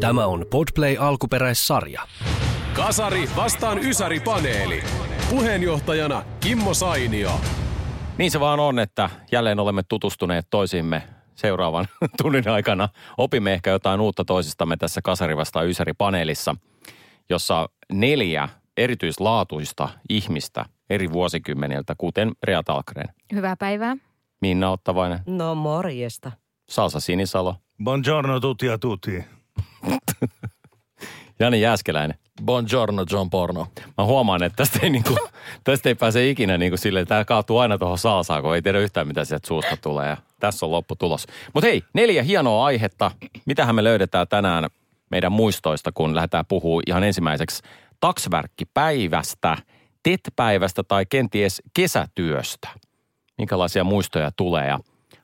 Tämä on Podplay alkuperäissarja. Kasari vastaan Ysäri -paneeli. Puheenjohtajana Kimmo Sainio. Niin se vaan on, että jälleen olemme tutustuneet toisiimme seuraavan tunnin aikana. Opimme ehkä jotain uutta toisistamme tässä Kasari vastaan Ysäri -paneelissa, jossa 4 erityislaatuista ihmistä eri vuosikymmeniltä, kuten Rea Tallgren. Hyvää päivää. Minna Ottavainen. No morjesta. Salsa Sinisalo. Buongiorno tutti ja tutti. Jani Jääskeläinen. Buongiorno John Porno. Mä huomaan, että tästä ei pääse ikinä niin kuin silleen. Tää kaatuu aina tuohon salsaan, kun ei tiedä yhtään, mitä sieltä suusta tulee. Ja tässä on lopputulos. Mutta hei, 4 hienoa aihetta. Mitähän me löydetään tänään meidän muistoista, kun lähdetään puhumaan ihan ensimmäiseksi taksvärkkipäivästä, TET-päivästä tai kenties kesätyöstä. Minkälaisia muistoja tulee? Ja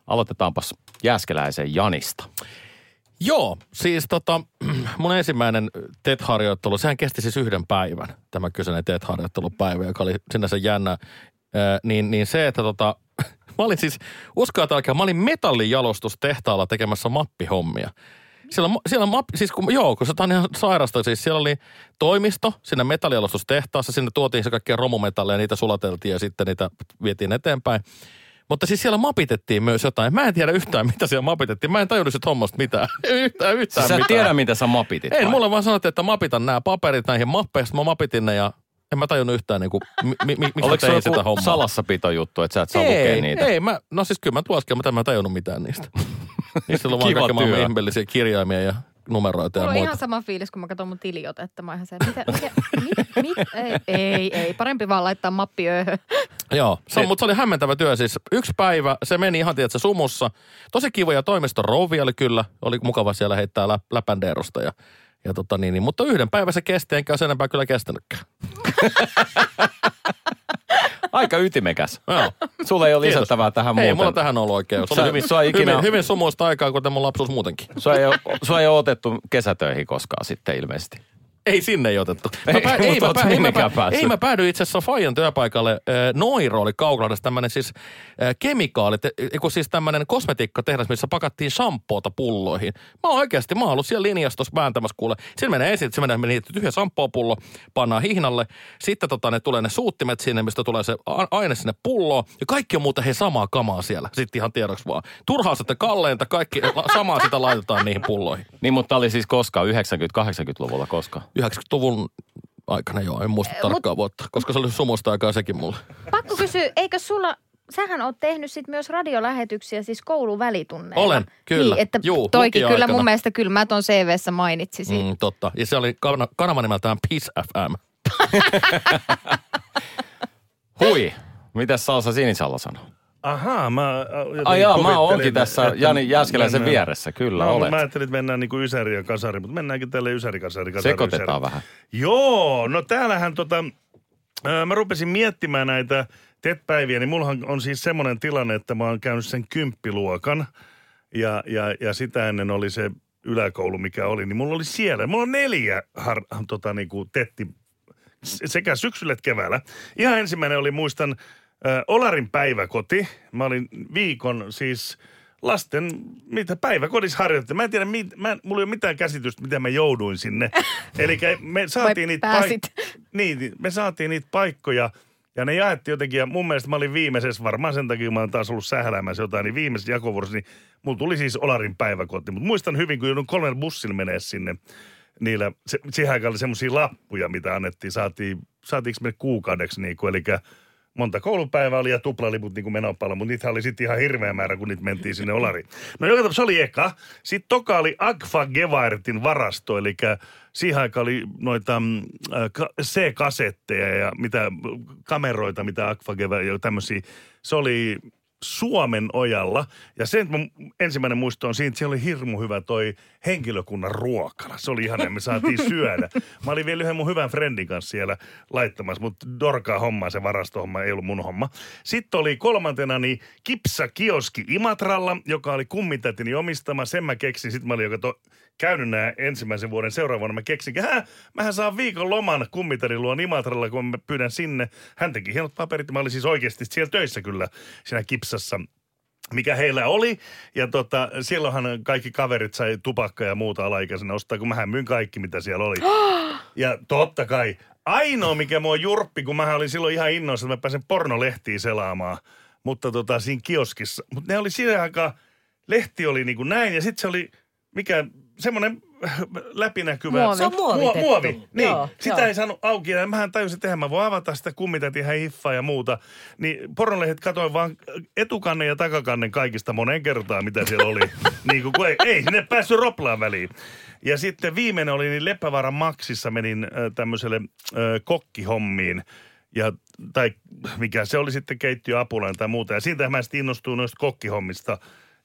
aloitetaanpas Jääskeläisen Janista. Joo, siis mun ensimmäinen TET-harjoittelu, sehän kesti siis 1 päivän, tämä kyseinen TET-harjoittelupäivä, joka oli sinänsä jännä. Niin se, että mä olin siis, uskoa tälläkään, mä olin metallijalostustehtaalla tekemässä mappihommia. Kun se on ihan sairasta, siis siellä oli toimisto siinä metallijalostustehtaassa, sinne tuotiin se kaikkia romumetalleja, niitä sulateltiin ja sitten niitä vietiin eteenpäin. Mutta siis siellä mapitettiin myös jotain. Mä en tiedä yhtään, mitä siellä mapitettiin. Mä en tajunnut sit hommasta mitään. Yhtään siis mitään. Sä tiedä, mitä sä mapitit? Ei, mulle vaan sanottiin, että mapitan nämä paperit näihin mappeista. Mä mapitin ne ja en mä tajunnut yhtään niinku, miksi mä tein sitä hommaa. Salassapito-juttu, että sä et saa lukea niitä? Ei, no siis kyllä mä tuoskin, mutta en mä tajunnut mitään niistä. Niissä on vaan kaikki maailman ihmeellisiä kirjaimia ja numeroita ja muuta. Mulla on ihan sama fiilis, kun mä katson mun tiliotetta. Mä ihan se, ei, parempi vaan laittaa mappi ööhön. Joo, mutta se oli hämmentävä työ siis. 1 päivä, se meni ihan tiedätkö sumussa. Tosi kivoja toimistorouvi oli kyllä. Oli mukava siellä heittää läpändeerosta ja mutta 1 päivä se kesti, enkä ole sen enempää kyllä kestänytkään. Aika ytimekäs. Joo. Sulla ei ole lisättävää tähän muuten. Ei, mulla tähän on ollut oikein. Se on hyvin sumuista aikaa, kuten mun lapsuus muutenkin. Sua ei ole otettu kesätöihin koskaan sitten ilmeisesti. Ei sinne ei otettu. Mä päädyin itse asiassa Fajan työpaikalle. Noiro oli Kauklahdessa tämmöinen siis kemikaalit, siis tämmöinen kosmetiikkatehdas, missä pakattiin shampoota pulloihin. Mä oon ollut siellä linjastossa vääntämässä kuule. Siinä menee ensin, että se menee tyhjä shampoopullo, pannaan hihnalle. Sitten ne tulee ne suuttimet sinne, mistä tulee se aine sinne pulloon. Ja kaikki on muuten hei samaa kamaa siellä. Sitten ihan tiedoksi vaan. Turhaa sitten kalleinta, kaikki samaa sitä laitetaan niihin pulloihin. Niin, mutta oli siis koskaan 90-80-luvulla koskaan? 90-luvun aikana joo, en muista tarkkaa vuotta, koska se oli sumusta aikaa sekin mulle. Pakko kysyä, eikö sulla, sähän oot tehnyt sit myös radiolähetyksiä siis kouluvälitunneilla. Olen, kyllä. Niin, että toikin kyllä aikana. Mun mielestä kyllä mä ton CV:ssä mainitsisin. Totta, ja se oli kanava nimeltään Peace FM. Hui, mitäs Salsa Sinisalo sanoo? Ahaa, mä oonkin tässä Jani Jääskeläisen vieressä, kyllä no, olet. Mä ajattelin, että mennään niinku Ysäri ja Kasari, mutta mennäänkin tälle Ysäri, Kasari, Kasari, sekoitetaan Ysäri vähän. Joo, no täällähän mä rupesin miettimään näitä TET-päiviä, niin mullahan on siis semmoinen tilanne, että mä oon käynyt sen 10. luokan ja sitä ennen oli se yläkoulu, mikä oli, niin mulla oli siellä. Mulla on 4 TET sekä syksyllä että keväällä. Ihan ensimmäinen oli, muistan, Olarin päiväkoti. Mä olin viikon siis lasten, mitä päiväkodissa harjoittelin. Mä en tiedä, mulla ei ole mitään käsitystä, miten mä jouduin sinne. Elikkä me saatiin niitä paikkoja ja ne jaettiin jotenkin. Ja mun mielestä mä olin viimeisessä, varmaan sen takia mä oon taas ollut sählämässä jotain, niin viimeisessä jakovuorossa, niin mulla tuli siis Olarin päiväkoti. Mutta muistan hyvin, kun joudun 3 bussilla menee sinne. Niillä, siihen aikaan oli semmosia lappuja, mitä annettiin. Saatiinko me kuukaudeksi niinku, elikkä monta koulupäivää oli ja tuplaliput niin kuin menopalla, mutta niitä oli sitten ihan hirveä määrä, kun niitä mentiin sinne Olariin. No joka tapauksessa oli eka. Sitten toka oli Agfa-Gevaertin varasto, eli siihen aikaan oli noita C-kasetteja ja mitä kameroita, mitä Agfa-Gevaert ja tämmöisiä. Se oli Suomen ojalla. Ja sen ensimmäinen muisto on siinä, että siellä oli hirmu hyvä toi henkilökunnan ruokala. Se oli ihanaa, me saatiin syödä. Mä olin vielä yhden mun hyvän friendin kanssa siellä laittamassa, mutta dorkaa hommaa, se varastohomma ei ollut mun homma. Sitten oli kolmantena niin Kipsa kioski Imatralla, joka oli kummitätini omistama. Sen mä keksin, sit mä olin käynyt nämä ensimmäisen vuoden seuraavana, mä keksin, että mähän saan viikon loman kummitätin luon Imatralla, kun mä pyydän sinne. Hän teki hienot paperit, mä olin siis oikeasti siellä töissä kyllä siinä Kipsassa, mikä heillä oli. Ja silloinhan kaikki kaverit sai tupakkaa ja muuta alaikäisenä ostaa, kun mähän myyn kaikki, mitä siellä oli. Ja totta kai, ainoa mikä mua jurppi, kun mähän olin silloin ihan innoissa, että mä pääsen pornolehtiin selaamaan, mutta siinä kioskissa. Mutta ne oli siinä aikaa, lehti oli niin kuin näin, ja sitten se oli, mikä, semmoinen läpinäkyvä. Muovi. Se on muovitettu. Muovi, niin. Joo, sitä joo. Ei saanut auki. Ja mähän tajusin, että mä voin avata sitä kummitätin hiffaa ja muuta. Niin pornolehdet katsoin vaan etukannen ja takakannen kaikista moneen kertaan, mitä siellä oli. Niin kun ei sinne päässyt roplaan väliin. Ja sitten viimeinen oli, niin Leppävaaran Maxissa menin tämmöiselle kokkihommiin. Tai mikä se oli sitten, keittiöapulainen tai muuta. Ja siitä mä sitten innostuin noista kokkihommista.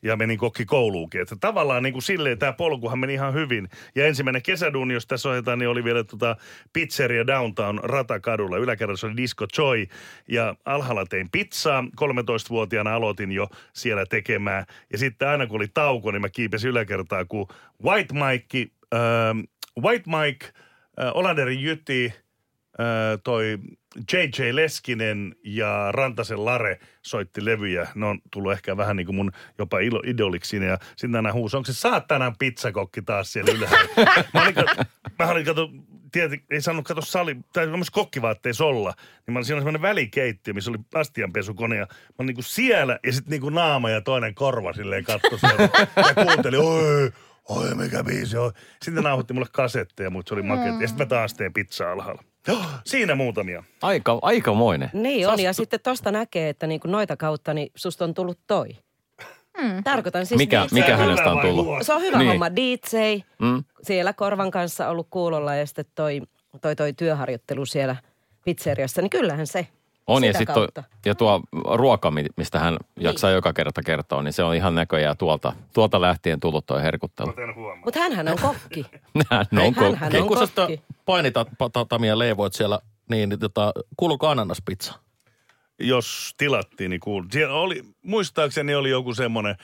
Ja menin kokkikouluunkin. Että tavallaan niin kuin silleen tämä polkuhan meni ihan hyvin. Ja ensimmäinen kesäduuni, jos tässä ohjataan, niin oli vielä pizzeria Downtown Ratakadulla. Yläkerrassa oli Disco Joy. Ja alhaalla tein pizzaa. 13-vuotiaana aloitin jo siellä tekemään. Ja sitten aina kun oli tauko, niin mä kiipesin yläkertaan, kun White Mike, Olarin Jytti, toi J.J. Leskinen ja Rantasen Lare soitti levyjä. Ne on tullut ehkä vähän niin kuin mun jopa idoliksi. Ja sitten aina huusi, onko se saatanan pizzakokki taas siellä ylhäällä? Ei saanut katsoa sali, tai myös kokkivaatteissa olla. Niin mä olin siinä semmoinen välikeittiö, missä oli astianpesukone, ja mä olin niin kuin siellä, ja sitten niin kuin naama ja toinen korva silleen katsoi siellä. Ja kuunteli, oi mikä biisi on. Sitten nauhoitti mulle kasetteja, mutta se oli makeita. Ja sitten mä taas tein pizzaa alhaalla. Joo, siinä muutamia. Aikamoinen. Niin on, ja sitten tosta näkee, että niinku noita kautta, niin susta on tullut toi. Tarkoitan siis Mikä hänestä on tullut? Se on hyvä homma. DJ, siellä korvan kanssa ollut kuulolla, ja sitten toi työharjoittelu siellä pizzeriassa, niin kyllähän se. On, ja sitten tuo ruoka, mistä hän jaksaa joka kerta kertoa, niin se on ihan näköjään tuolta lähtien tullut toi herkuttelu. Mutta hänhän on kokki. Hänhän on kokki. Kun sä painitat patamia leivoit siellä, niin kuuluuko ananaspizza? Jos tilattiin, niin kuului. Siellä oli, muistaakseni oli joku semmoinen,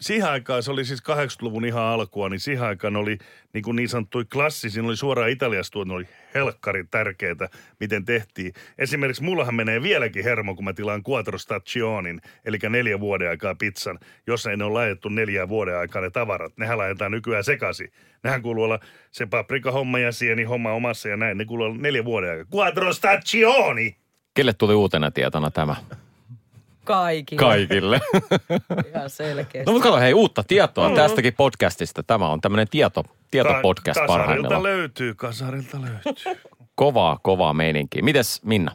siihen aikaan, se oli siis 80-luvun ihan alkua, niin siihen aikaan oli niin sanottu klassi, siinä oli suoraan Italiasta tuotu, oli helkkarin tärkeätä, miten tehtiin. Esimerkiksi mullahan menee vieläkin hermo, kun mä tilaan Quattro Stagionin, eli 4 vuoden aikaa pizzan, jos ei ne ole laitettu 4 vuoden aikaa ne tavarat. Nehän laitetaan nykyään sekaisin. Nehän kuuluu olla se paprikahomma ja sieni homma omassa ja näin, ne kuuluu olla 4 vuoden aikaa. Quattro Stagioni! Kelle tuli uutena tietona tämä? Kaikille. Ihan selkeästi. No mutta kato, hei, uutta tietoa tästäkin podcastista. Tämä on tämmöinen tietopodcast parhaimmillaan. Kasarilta löytyy. Kovaa meininkiä. Mites Minna?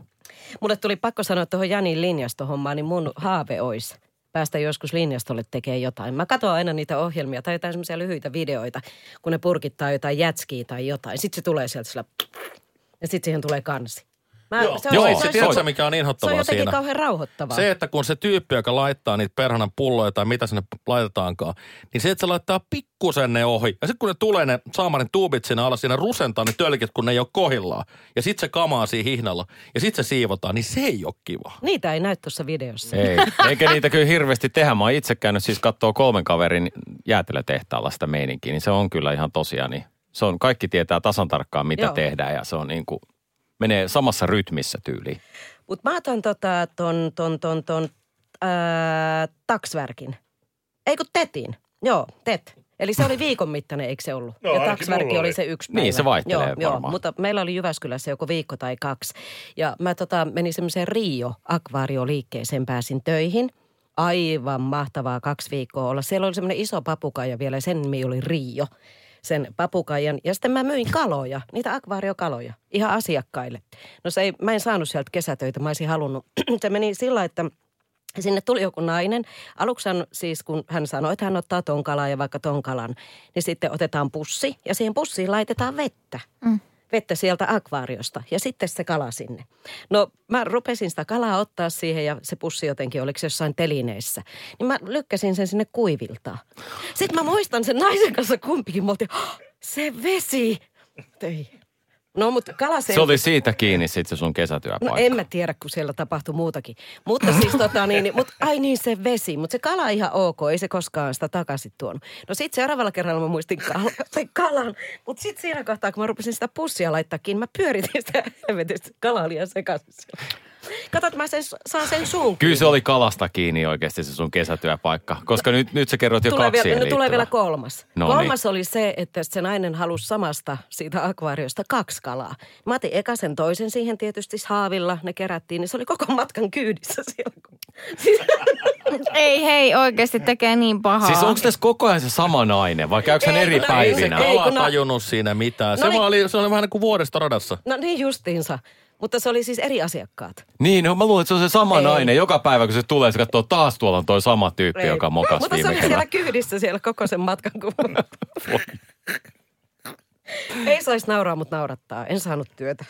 Mulle tuli pakko sanoa tuohon Janin linjastohommaan, niin mun haave olisi päästä joskus linjastolle tekemään jotain. Mä katson aina niitä ohjelmia tai jotain semmoisia lyhyitä videoita, kun ne purkittaa jotain jätskiä tai jotain. Sitten se tulee sieltä sillä ja sitten siihen tulee kansi. Se on mikä on inhottavaa siinä. Se on jotenkin kauhean rauhoittavaa. Se, että kun se tyyppi, joka laittaa niitä perhanan pulloja tai mitä sinne laitetaankaan, niin se, että se laittaa pikkusen ne ohi. Ja sitten kun ne tulee ne saamarin tuubit sinne alas, siinä rusentaa ne tölkit, kun ne ei ole kohillaan. Ja sitten se kamaa siinä hihnalla. Ja sitten se siivotaan, niin se ei ole kiva. Niitä ei näy tuossa videossa. Ei, eikä niitä kyllä hirveästi tehdä. Mä oon itse käynyt siis kattoo 3 kaverin jäätelötehtaalla sitä meininkiä, niin se on kyllä ihan tosiaan. Niin se on, kaikki tietää tasan tarkkaan, mitä tehdään, ja se on niin kuin menee samassa rytmissä tyyliin. Mutta mä otan Taksvärkin. Ei kun Tetin. Joo, Tet. Eli se oli viikon mittainen, eikö se ollut? No, ja Taksvärki oli se 1 päivä. Niin, se vaihtelee varmaan. Joo, mutta meillä oli Jyväskylässä joku viikko tai 2. Ja mä menin semmoiseen Rio akvaarioliikkeeseen, pääsin töihin. Aivan mahtavaa 2 viikkoa olla. Siellä oli semmoinen iso papukaija vielä, sen nimi oli Rio. Sen papukaijan. Ja sitten mä myin kaloja, niitä akvaariokaloja, ihan asiakkaille. No se ei, mä en saanut sieltä kesätöitä, mä olisin halunnut. Se meni sillä, että sinne tuli joku nainen. Aluksi siis, kun hän sanoi, että hän ottaa ton kalan ja vaikka ton kalan, niin sitten otetaan pussi ja siihen pussiin laitetaan vettä. vettä sieltä akvaariosta ja sitten se kala sinne. No mä rupesin sitä kalaa ottaa siihen ja se pussi jotenkin, oliko se jossain telineissä. Niin mä lykkäsin sen sinne kuiviltaan. Sitten mä muistan sen naisen kanssa kumpikin. Mä oltiin, se vesi! Ei. No, mutta se oli siitä kiinni sitten se sun kesätyöpaikka. No en mä tiedä, kun siellä tapahtui muutakin. Mutta siis se vesi. Mutta se kala ihan ok, ei se koskaan sitä takaisin tuonut. No sit seuraavalla kerralla mä muistin kalan. Mutta sit siinä kohtaa, kun mä rupesin sitä pussia laittakin, mä pyöritin sitä helvetistä kalalia sekaisin. Katot, mä saan sen suun kiinni. Kyllä se oli kalasta kiinni oikeasti se sun kesätyöpaikka, koska nyt sä kerrot jo kaksi liittyvää. No tulee vielä kolmas. Noniin. Kolmas oli se, että se nainen halusi samasta siitä akvaariosta kaksi kalaa. Mä otin eka sen toisen siihen tietysti haavilla, ne kerättiin, niin se oli koko matkan kyydissä siellä. Ei hei, oikeasti tekee niin pahaa. Siis onko tässä koko ajan se sama nainen, vai käykö hän eri päivinä? Ei se tajunnut siinä mitään. Se oli vähän niin kuin vuodesta radassa. No niin justiinsa. Mutta se oli siis eri asiakkaat. Niin, no mä luulen, että se on se sama nainen. Joka päivä, kun se tulee, se katsoo taas tuolla on toi sama tyyppi, joka mokas viime kerran. Mutta se oli siellä kyydissä siellä koko sen matkan kuvan. Ei saisi nauraa, mutta naurattaa. En saanut työtä.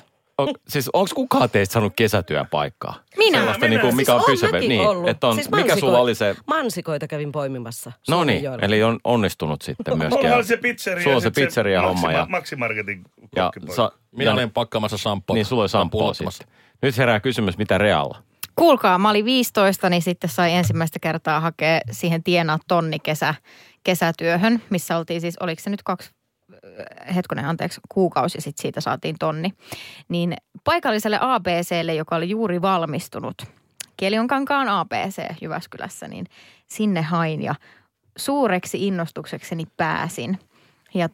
Siis onko kukaan teistä saanut kesätyöpaikkaa? Minä. Niin mikä siis on mäkin ollut. Että on, siis mikä sulla oli se? Mansikoita kävin poimimassa. No niin, eli on onnistunut sitten myöskin. Mulla oli se pizzeria. Sulla se pizzeria homma. Ja Maximarketin kokkipoika. Minä olen pakkaamassa samppoa. Niin, sulla oli samppoa sitten. Nyt herää kysymys, mitä Realla? Kuulkaa, mä olin 15, niin sitten sai ensimmäistä kertaa hakea siihen tienaa tonni kesätyöhön, missä oltiin siis, oliko se nyt kuukausi sitten siitä saatiin tonni, niin paikalliselle ABClle, joka oli juuri valmistunut, Keljonkankaan ABC Jyväskylässä, niin sinne hain ja suureksi innostuksekseni pääsin. Ja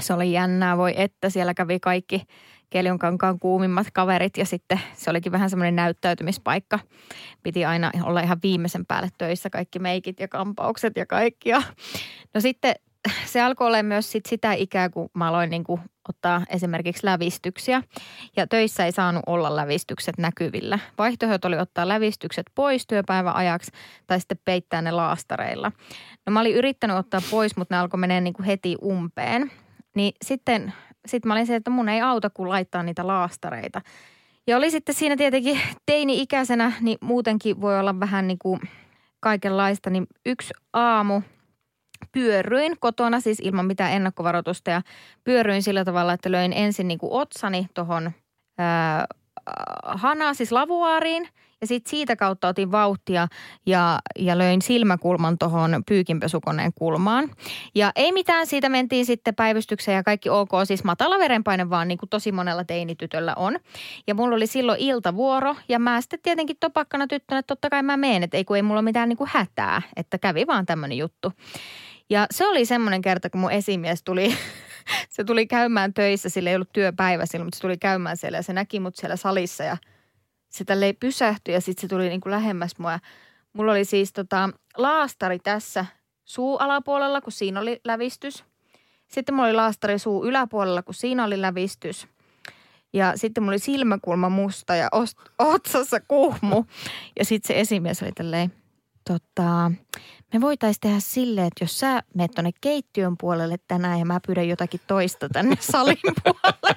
se oli jännää, voi että siellä kävi kaikki Keljonkankaan kuumimmat kaverit ja sitten se olikin vähän semmoinen näyttäytymispaikka. Piti aina olla ihan viimeisen päälle töissä kaikki meikit ja kampaukset ja kaikkia. No sitten se alkoi olla myös sitä ikää, kun mä aloin ottaa esimerkiksi lävistyksiä. Ja töissä ei saanut olla lävistykset näkyvillä. Vaihtoehdot oli ottaa lävistykset pois työpäivän ajaksi tai sitten peittää ne laastareilla. No mä olin yrittänyt ottaa pois, mutta ne alkoi menee heti umpeen. Niin sitten mä olin se, että mun ei auta, kun laittaa niitä laastareita. Ja oli sitten siinä tietenkin teini-ikäisenä, niin muutenkin voi olla vähän kaikenlaista. Niin yksi aamu pyörryin kotona, siis ilman mitään ennakkovaroitusta ja pyörryin sillä tavalla, että löin ensin otsani tuohon lavuaariin ja sitten siitä kautta otin vauhtia ja löin silmäkulman tuohon pyykinpesukoneen kulmaan. Ja ei mitään, siitä mentiin sitten päivystykseen ja kaikki ok, siis matala verenpaine vaan niin kuin tosi monella teinitytöllä on. Ja mulla oli silloin iltavuoro ja mä sitten tietenkin topakkana tyttönä, että totta kai mä menen, että ei mulla ole mitään niin kuin hätää, että kävi vaan tämmöinen juttu. Ja se oli semmoinen kerta, kun mun esimies tuli, se tuli käymään töissä, sillä ei ollut työpäivä silloin, mutta se tuli käymään siellä ja se näki mut siellä salissa ja se tälleen pysähtyi ja sitten se tuli lähemmäs mua. Mulla oli siis laastari tässä suu alapuolella, kun siinä oli lävistys. Sitten mulla oli laastari suu yläpuolella, kun siinä oli lävistys. Ja sitten mulla oli silmäkulma musta ja otsassa kuhmu. Ja sitten se esimies oli tälleen, me voitaisiin tehdä silleen, että jos sä menet tuonne keittiön puolelle tänään ja mä pyydän jotakin toista tänne salin puolelle.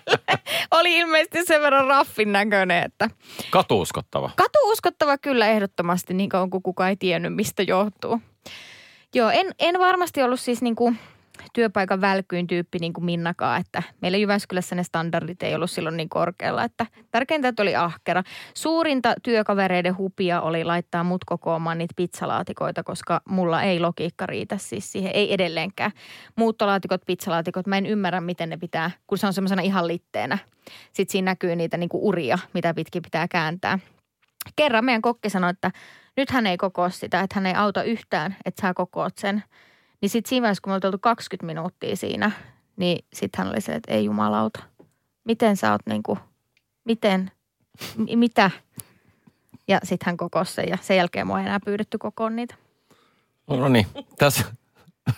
Oli ilmeisesti sen verran raffin näköinen, että katuuskottava. Katuuskottava kyllä ehdottomasti, niin kauan kuin kukaan ei tiennyt, mistä johtuu. Joo, en varmasti ollut siis työpaikan välkyyn tyyppi niin kuin Minnakaan, että meillä Jyväskylässä ne standardit ei ollut silloin niin korkealla, että tärkeintä, että oli ahkera. Suurinta työkavereiden hupia oli laittaa mut kokoamaan niitä pizzalaatikoita, koska mulla ei logiikka riitä siis siihen, ei edelleenkään. Muuttolaatikot, pizzalaatikot, mä en ymmärrä, miten ne pitää, kun se on semmoisena ihan litteenä. Sitten siinä näkyy niitä niin kuin uria, mitä pitkin pitää kääntää. Kerran meidän kokki sanoi, että nyt hän ei kokoa sitä, että hän ei auta yhtään, että sä kokoot sen. Niin sitten siinä vaiheessa, kun me oltiin oltu 20 minuuttia siinä, niin sitten hän oli se, että ei jumalauta. Miten sä oot mitä? Ja sitten hän kokosi sen ja sen jälkeen mua ei enää pyydetty kokoon niitä. No niin, tässä,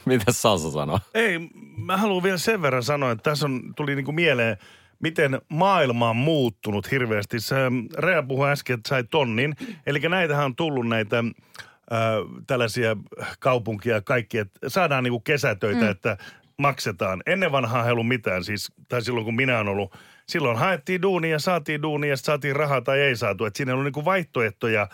mitä Salsa sanoo? Ei, mä haluan vielä sen verran sanoa, että tässä tuli mieleen, miten maailma on muuttunut hirveästi. Rea puhui äsken, että sai tonnin. Eli näitähän on tullut näitä tällaisia kaupunkia kaikki, että saadaan kesätöitä, että maksetaan. Ennen vanhaa ei ollut mitään, siis, tai silloin kun minä olen ollut. Silloin haettiin duunia, saatiin duunia, saatiin rahaa tai ei saatu. Et siinä ei ollut niinku vaihtoehtoja,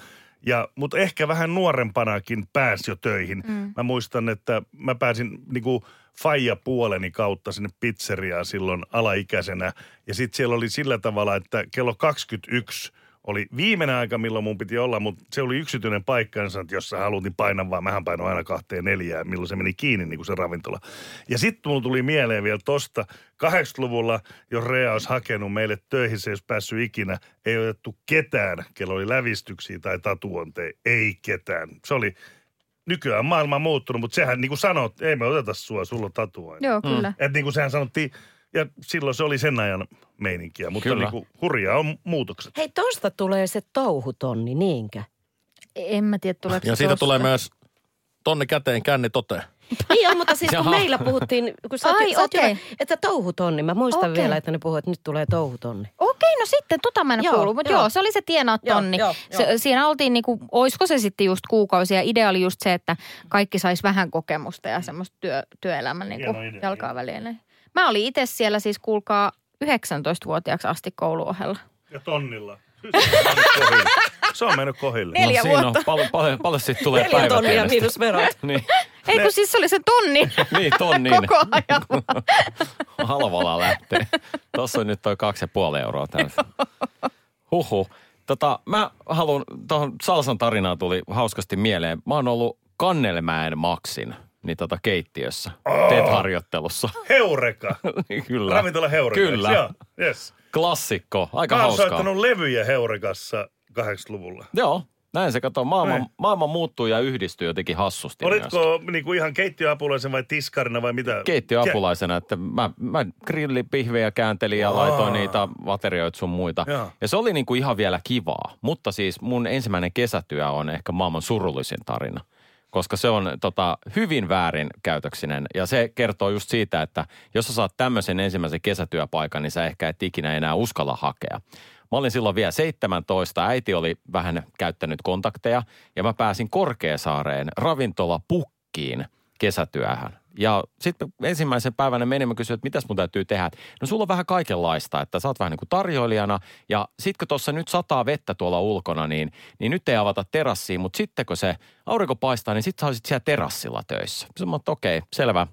mutta ehkä vähän nuorempanakin pääsi jo töihin. Mm. Mä muistan, että mä pääsin niinku faija-puoleni kautta sinne pizzeriaan silloin alaikäisenä. Ja sitten siellä oli sillä tavalla, että kello 21 oli viimeinen aika, milloin mun piti olla, mutta se oli yksityinen paikkansa, että jos sä haluut, niin painan vaan. Mähän painoin aina 2-4, milloin se meni kiinni, niin kuin se ravintola. Ja sitten mulla tuli mieleen vielä tosta. 80-luvulla, jos Rea olisi hakenut meille töihin, se ei olisi päässyt ikinä. Ei otettu ketään, kello oli lävistyksiä tai tatuointeja. Ei ketään. Se oli... Nykyään maailma on muuttunut, mutta sehän niin kuin sanot, ei me oteta sua, sulla on tatuointi. Joo, kyllä. Että niin kuin sehän sanottiin, ja silloin se oli sen ajan meininkiä, mutta niin kuin hurjaa on muutokset. Hei, tosta tulee se touhutonni, niinkä? En mä tiedä, tuleeko ja siitä tosta tulee myös tonni käteen, känni toteen. Niin on, mutta siis kun meillä puhuttiin, kun sä oot että touhutonni. Mä muistan vielä, että ne puhuivat, että nyt tulee touhutonni. Okei, no sitten, mä en kuullut, mutta joo, se oli se tienaa tonni. Siinä oltiin niinku, oisko se sitten just kuukausia, idea oli just se, että kaikki sais vähän kokemusta ja semmoista työelämän niinku jalkaa väliin. Mä olin itse siellä siis, kuulkaa, 19-vuotiaaksi asti kouluohella. Ja tonnilla. Se on mennyt kohille. 4 vuotta. Paljon siitä tulee päiväkirjasta. 4 tonnia miinus verot. Niin. Ei kun siis se oli se tonni. Niin, tonnin. Koko ajalla. Halvalla lähtee. Tuossa on nyt toi 2,5 euroa täysin. Huhhuh. Mä haluan, tuohon Salsan tarinaan tuli hauskasti mieleen. Mä oon ollut Kannelmäen Maksin keittiössä. Oh. TET-harjoittelussa. Heureka. Kyllä. Ravintola Heureka. Kyllä. Joo, yes. Klassikko. Aika hauskaa. Mä oon soittanut levyjä Heurekassa 80-luvulla. Joo. Näin se katsoo. Maailma muuttuu ja yhdistyy jotenkin hassusti. Olitko niinku ihan keittiöapulaisen vai tiskarina vai mitä? Keittiöapulaisena, että mä grillipihvejä kääntelin ja laitoin niitä aterioita sun muita. Ja se oli niinku ihan vielä kivaa, mutta siis mun ensimmäinen kesätyö on ehkä maailman surullisin tarina. Koska se on hyvin väärinkäytöksinen ja se kertoo just siitä, että jos sä saat tämmöisen ensimmäisen kesätyöpaikan, niin sä ehkä et ikinä enää uskalla hakea. Mä olin silloin vielä 17, äiti oli vähän käyttänyt kontakteja ja mä pääsin Korkeasaareen ravintolapukkiin kesätyöhön. Ja sitten ensimmäisen päivänä menin, mä kysyin, että mitäs mun täytyy tehdä. No sulla on vähän kaikenlaista, että sä oot vähän niin kuin tarjoilijana ja sit kun tuossa nyt sataa vettä tuolla ulkona, niin nyt ei avata terassiin, mutta sitten kun se aurinko paistaa, niin sit sä olisit siellä terassilla töissä. Sitten mä oon, että okei, selvä.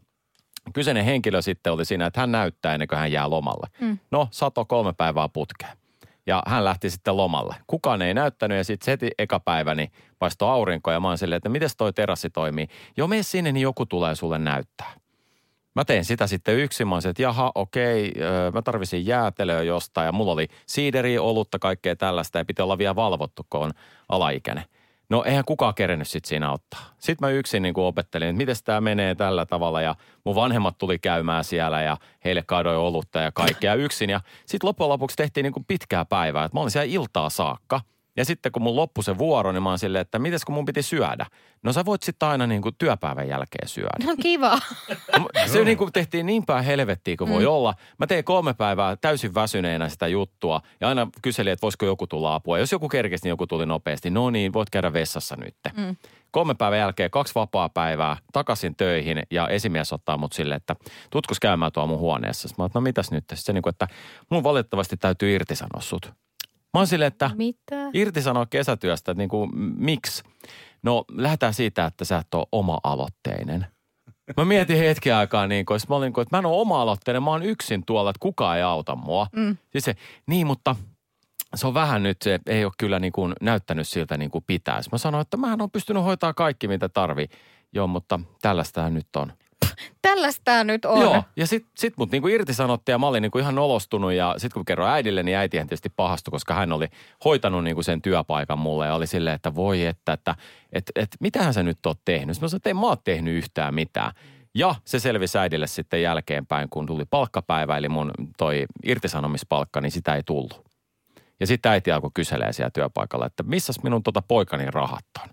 Kyseinen henkilö sitten oli siinä, että hän näyttää ennen kuin hän jää lomalle. Mm. No, sato 3 päivää putkeen. Ja hän lähti sitten lomalle. Kukaan ei näyttänyt ja sitten heti eka päiväni paistoi aurinko ja mä oon silleen, että mites toi terassi toimii. Joo, mene sinne, niin joku tulee sulle näyttää. Mä tein sitä sitten yksin. Mä oon silleen, että jaha, okei, mä tarvisin jäätelöä jostain. Ja mulla oli siideriä, olutta, kaikkea tällaista ja piti olla vielä valvottu, kun on alaikäinen. No eihän kukaan kerennyt sitten siinä ottaa. Sitten mä yksin niin kuin opettelin, että miten tämä menee tällä tavalla ja mun vanhemmat tuli käymään siellä ja heille kaadoi olutta ja kaikkea yksin. Ja sitten loppujen lopuksi tehtiin niin kuin pitkää päivää, että mä olin siellä iltaa saakka. Ja sitten kun mun loppui se vuoro, niin mä oon silleen, että mites kun mun piti syödä? No sä voit sitten aina niin kuin työpäivän jälkeen syödä. No kiva. Se niin kuin tehtiin niin päin helvettiin kuin voi olla. Mä tein 3 päivää täysin väsyneenä sitä juttua ja aina kyselin, että voisiko joku tulla apua. Jos joku kerkesi, niin joku tuli nopeasti. No niin, voit käydä vessassa nyt. 3 päivän jälkeen 2 vapaapäivää takaisin töihin ja esimies ottaa mut silleen, että tutkus käymään tuo mun huoneessa. Mä oon, no mitäs nyt? Sitten niin kuin, että mun valitettavasti täytyy irtisanoa sut. Mä oon silleen, että irtisanoa kesätyöstä, että niin kuin, miksi? No lähdetään siitä, että sä et ole oma-aloitteinen. Mä mietin hetken aikaa niin kuin, mä olin niin kuin, että mä en ole oma-aloitteinen, mä oon yksin tuolla, että kukaan ei auta mua. Mm. Siis se, niin, mutta se on vähän nyt, se ei ole kyllä niin kuin näyttänyt siltä niin kuin pitäisi. Mä sanoin, että mähän oon pystynyt hoitaa kaikki, mitä tarvii. Joo, mutta tällaistähän nyt on. Tällästään nyt on. Joo, ja sit mut niinku irtisanottiin ja mä olin niinku ihan nolostunut ja sit kun kerroin äidille, niin äitihän tietysti pahastui, koska hän oli hoitanut niinku sen työpaikan mulle ja oli silleen, että voi, että mitähän sä nyt oot tehnyt? Sitten mä sanoin, että ei mä oot tehnyt yhtään mitään. Ja se selvisi äidille sitten jälkeenpäin, kun tuli palkkapäivä, eli mun toi irtisanomispalkka, niin sitä ei tullut. Ja sit äiti alkoi kyselee siellä työpaikalla, että missäs minun poikani rahat on?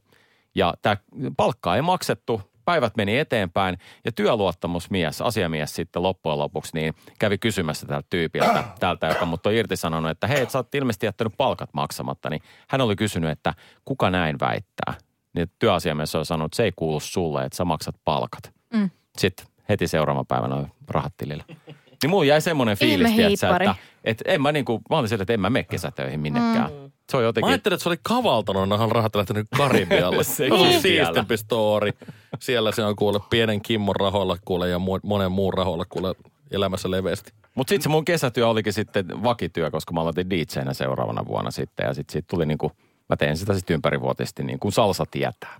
Ja tää palkkaa ei maksettu. Päivät meni eteenpäin ja työluottamusmies, asiamies sitten loppujen lopuksi, niin kävi kysymässä tältä tyypiltä, joka mut on irtisanonut, että hei, sä oot ilmeisesti jättänyt palkat maksamatta. Niin hän oli kysynyt, että kuka näin väittää. Niin työasiamies on sanonut, että se ei kuulu sulle, että sä maksat palkat. Mm. Sitten heti seuraavan päivänä on rahat tilillä. Niin mulla jäi semmoinen fiilis, että en mä niinku, mä olin sieltä, että en mä mene kesätöihin minnekään. Se on jotenkin... Mä ajattelin, että se oli kavaltanut, nahan rahat lähtenyt Karibialle. Se on siistempi story. Siellä se on kuule pienen Kimmon rahoilla kuule ja monen muun rahoilla kuule elämässä leveästi. Mutta sitten se mun kesätyö olikin sitten vakityö, koska mä aloitin DJ:nä seuraavana vuonna sitten. Ja sitten siitä tuli niinku, mä tein sitä sitten ympärivuotisesti niin kuin salsa tietää.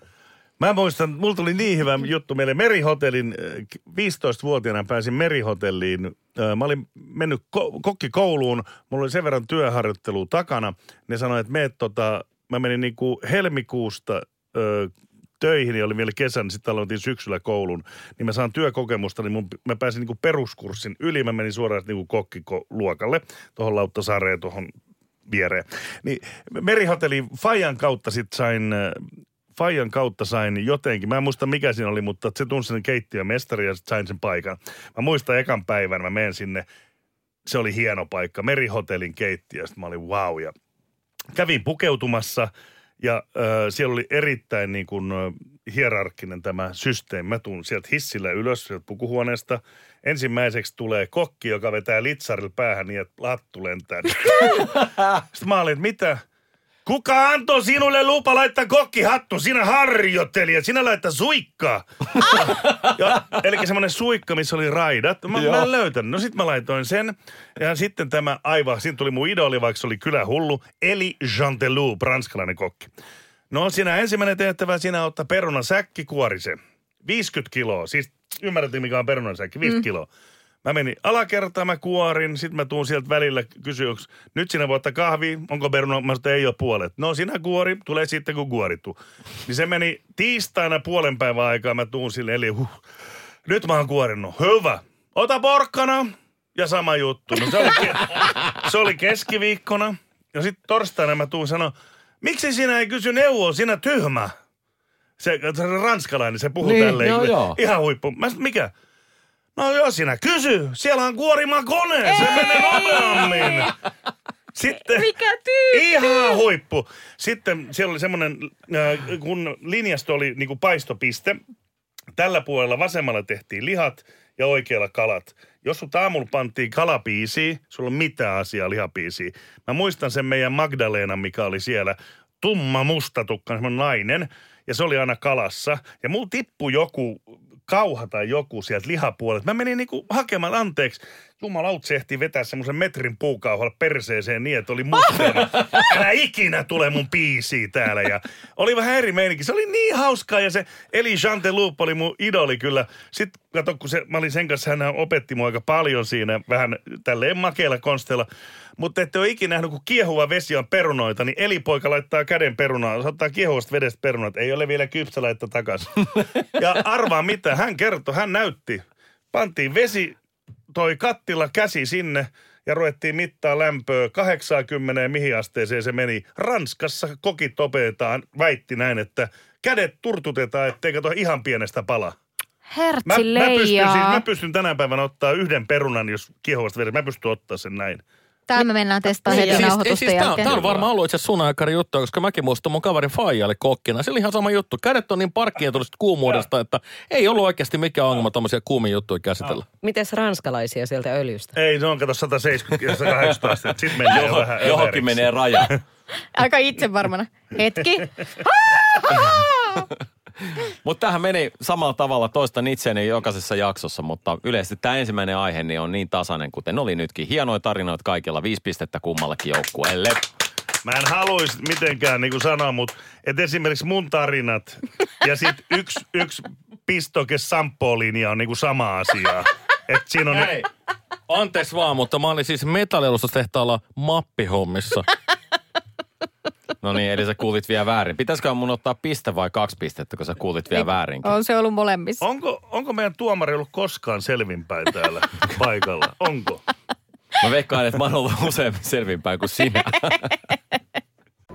Mä muistan, mulla tuli niin hyvä juttu meille Merihotellin, 15-vuotiaana pääsin Merihotelliin. Mä olin mennyt kokkikouluun, mulla oli sen verran työharjoittelua takana. Ne sanoi, että mä menin niin kuin helmikuusta töihin ja oli vielä kesän, niin sitten aloitin syksyllä koulun. Niin mä saan työkokemusta, niin mä pääsin niin kuin peruskurssin yli, mä menin suoraan niin kuin kokkikoluokalle, tuohon Lauttasaareen, tuohon viereen. Niin Merihotellin Faijan kautta sain jotenkin, mä en muista mikä siinä oli, mutta se tunsi sen keittiömestari ja sitten sain sen paikan. Mä muistan ekan päivän, mä menen sinne, se oli hieno paikka, Merihotellin keittiö, sitten mä olin wow. Ja kävin pukeutumassa ja siellä oli erittäin niin kuin hierarkkinen tämä systeemi. Mä tuun sieltä hissillä ylös sieltä pukuhuoneesta. Ensimmäiseksi tulee kokki, joka vetää litsarilla päähän niin, että lattu lentää. Sitten mä olin, että mitä? Kuka antoi sinulle lupa laittaa kokkihattu? Sinä harjoittelija, sinä laittaa suikkaa. Eli semmoinen suikka, missä oli raidat. Mä en löytänyt. No sit mä laitoin sen. Ja sitten tämä aivan, siinä tuli mun idoli, vaikka se oli kylähullu. Eli Jean de Loup, ranskalainen kokki. No sinä ensimmäinen tehtävä, sinä ottaa perunasäkki, kuori sen. 50 kiloa. Siis ymmärrätte, mikä on perunasäkki, 50 kiloa. Mä menin alakertaan, mä kuorin, sit mä tuun sieltä välillä kysyä, nyt sinä voi ottaa kahvia, onko peruna? Mä sanoin, ei ole puolet. No sinä kuori, tulee sitten kun kuorittu. Niin se meni tiistaina puolen päivän aikaa, mä tuun sille, eli nyt mä oon kuorinnut. Hyvä, ota porkkana ja sama juttu. No se oli keskiviikkona ja sit torstaina mä tuun sanoa, miksi sinä ei kysy neuvoa, sinä tyhmä. Se ranskalainen, se puhuu niin, tälleen. Joo. Ihan huippu. Mä sanoin, mikä? No joo, sinä kysy. Siellä on kuorimakone. Se menee nopeammin. Sitten, mikä tyyppi? Ihan huippu. Sitten siellä oli semmoinen, kun linjasto oli niin kuin paistopiste. Tällä puolella vasemmalla tehtiin lihat ja oikealla kalat. Jos sun aamulla pantiin kalapiisiin, sulla on mitään asiaa lihapiisiin. Mä muistan sen meidän Magdalenan, mikä oli siellä. Tumma mustatukka, semmoinen nainen. Ja se oli aina kalassa. Ja mulla tippui joku... kauha tai joku sieltä lihapuolelta. Mä menin niinku hakemaan anteeksi. Jumalautse ehtii vetää semmoisen metrin puukauhalla perseeseen niin, että oli mustana. Älä ikinä tule mun biisiin täällä. Ja oli vähän eri meininki. Se oli niin hauskaa ja se Eli Jean de Loup oli mun idoli kyllä. Sitten kato, kun mä olin sen kanssa, hän opetti mua aika paljon siinä vähän tälleen makeilla konsteilla. Mutta ette ole ikinä nähnyt, kun kiehuva vesi on perunoita, niin Eli-poika laittaa käden perunaan. Se ottaa kiehuvasta vedestä perunat. Ei ole vielä kypsä, laittaa takaisin. Ja arvaa mitä. Hän kertoi, hän näytti. Pantiin vesi, toi kattila käsi sinne ja ruvettiin mittaa lämpöä 80 mihin asteeseen se meni. Ranskassa kokit opetetaan, väitti näin, että kädet turtutetaan, ettei kato ihan pienestä palaa. Mä pystyn tänä päivänä ottaa yhden perunan, jos kiehovasta vedestä. Mä pystyn ottaa sen näin. Tää me mennään testaamaan heti nauhoitusta jälkeen. Tää on varmaan ollut itse sun aikari juttu, koska mäkin muistan mun kaverin Faijalle kokkina. Se oli ihan sama juttu. Kädet on niin parkkiin tullut kuumuudesta, että ei ollut oikeasti mikään ongelma tommosia kuumia juttuja käsitellä. Mites ranskalaisia sieltä öljystä? Ei, ne on kato 170-180 astetta. Sitten menee vähän johonkin menee raja. Aika itse varmana. Hetki. Mutta tämähän meni samalla tavalla, toistan itseäni jokaisessa jaksossa, mutta yleisesti tämä ensimmäinen aihe niin on niin tasainen, kuten oli nytkin. Hienoja tarinoita kaikilla, 5 pistettä kummallakin joukkueelle. Mä en haluaisi mitenkään niin kuin sanoa, mutta et esimerkiksi mun tarinat ja sitten yksi pistoke Sampo-linja on niin kuin sama asia. Että siinä on... Hei, anteeksi vaan, mutta mä olin siis metallialustustehtaalla mappihommissa. No niin, eli sä kuulit vielä väärin. Pitäisikö mun ottaa piste vai 2 pistettä, kun sä kuulit vielä väärinkin? On se ollut molemmissa. Onko meidän tuomari ollut koskaan selvinpäin täällä paikalla? Onko? Mä veikkaan, että mä oon ollut useammin selvinpäin kuin sinä.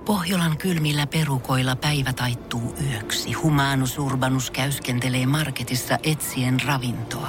Pohjolan kylmillä perukoilla päivä taittuu yöksi. Humanus Urbanus käyskentelee marketissa etsien ravintoa.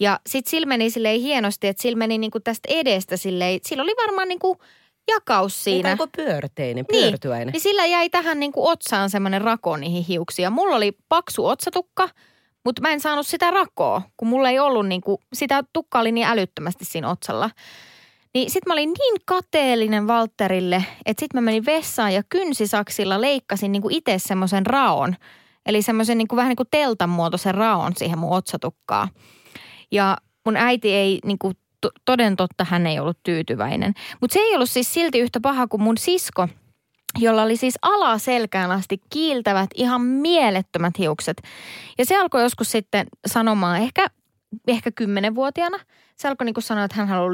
ja sit sillä meni silleen hienosti, että sillä meni niinku tästä edestä silleen, sillä oli varmaan niinku jakaus siinä. Niin onko pyörtyäinen. Niin sillä jäi tähän niinku otsaan semmoinen rako niihin hiuksiin ja mulla oli paksu otsatukka, mutta mä en saanut sitä rakoa, kun mulla ei ollut niinku, sitä tukka oli niin älyttömästi siinä otsalla. Niin sit mä olin niin kateellinen Valtterille, että sit mä menin vessaan ja kynsisaksilla leikkasin niinku itse semmoisen raon. Eli semmoisen niinku vähän niinku teltan muotoisen raon siihen mun otsatukkaan. Ja mun äiti ei niinku, toden totta hän ei ollut tyytyväinen. Mutta se ei ollut siis silti yhtä paha kuin mun sisko, jolla oli siis alaselkään asti kiiltävät ihan mielettömät hiukset. Ja se alkoi joskus sitten sanomaan ehkä 10-vuotiaana. Se alkoi niin kuin sanoa, että hän haluaa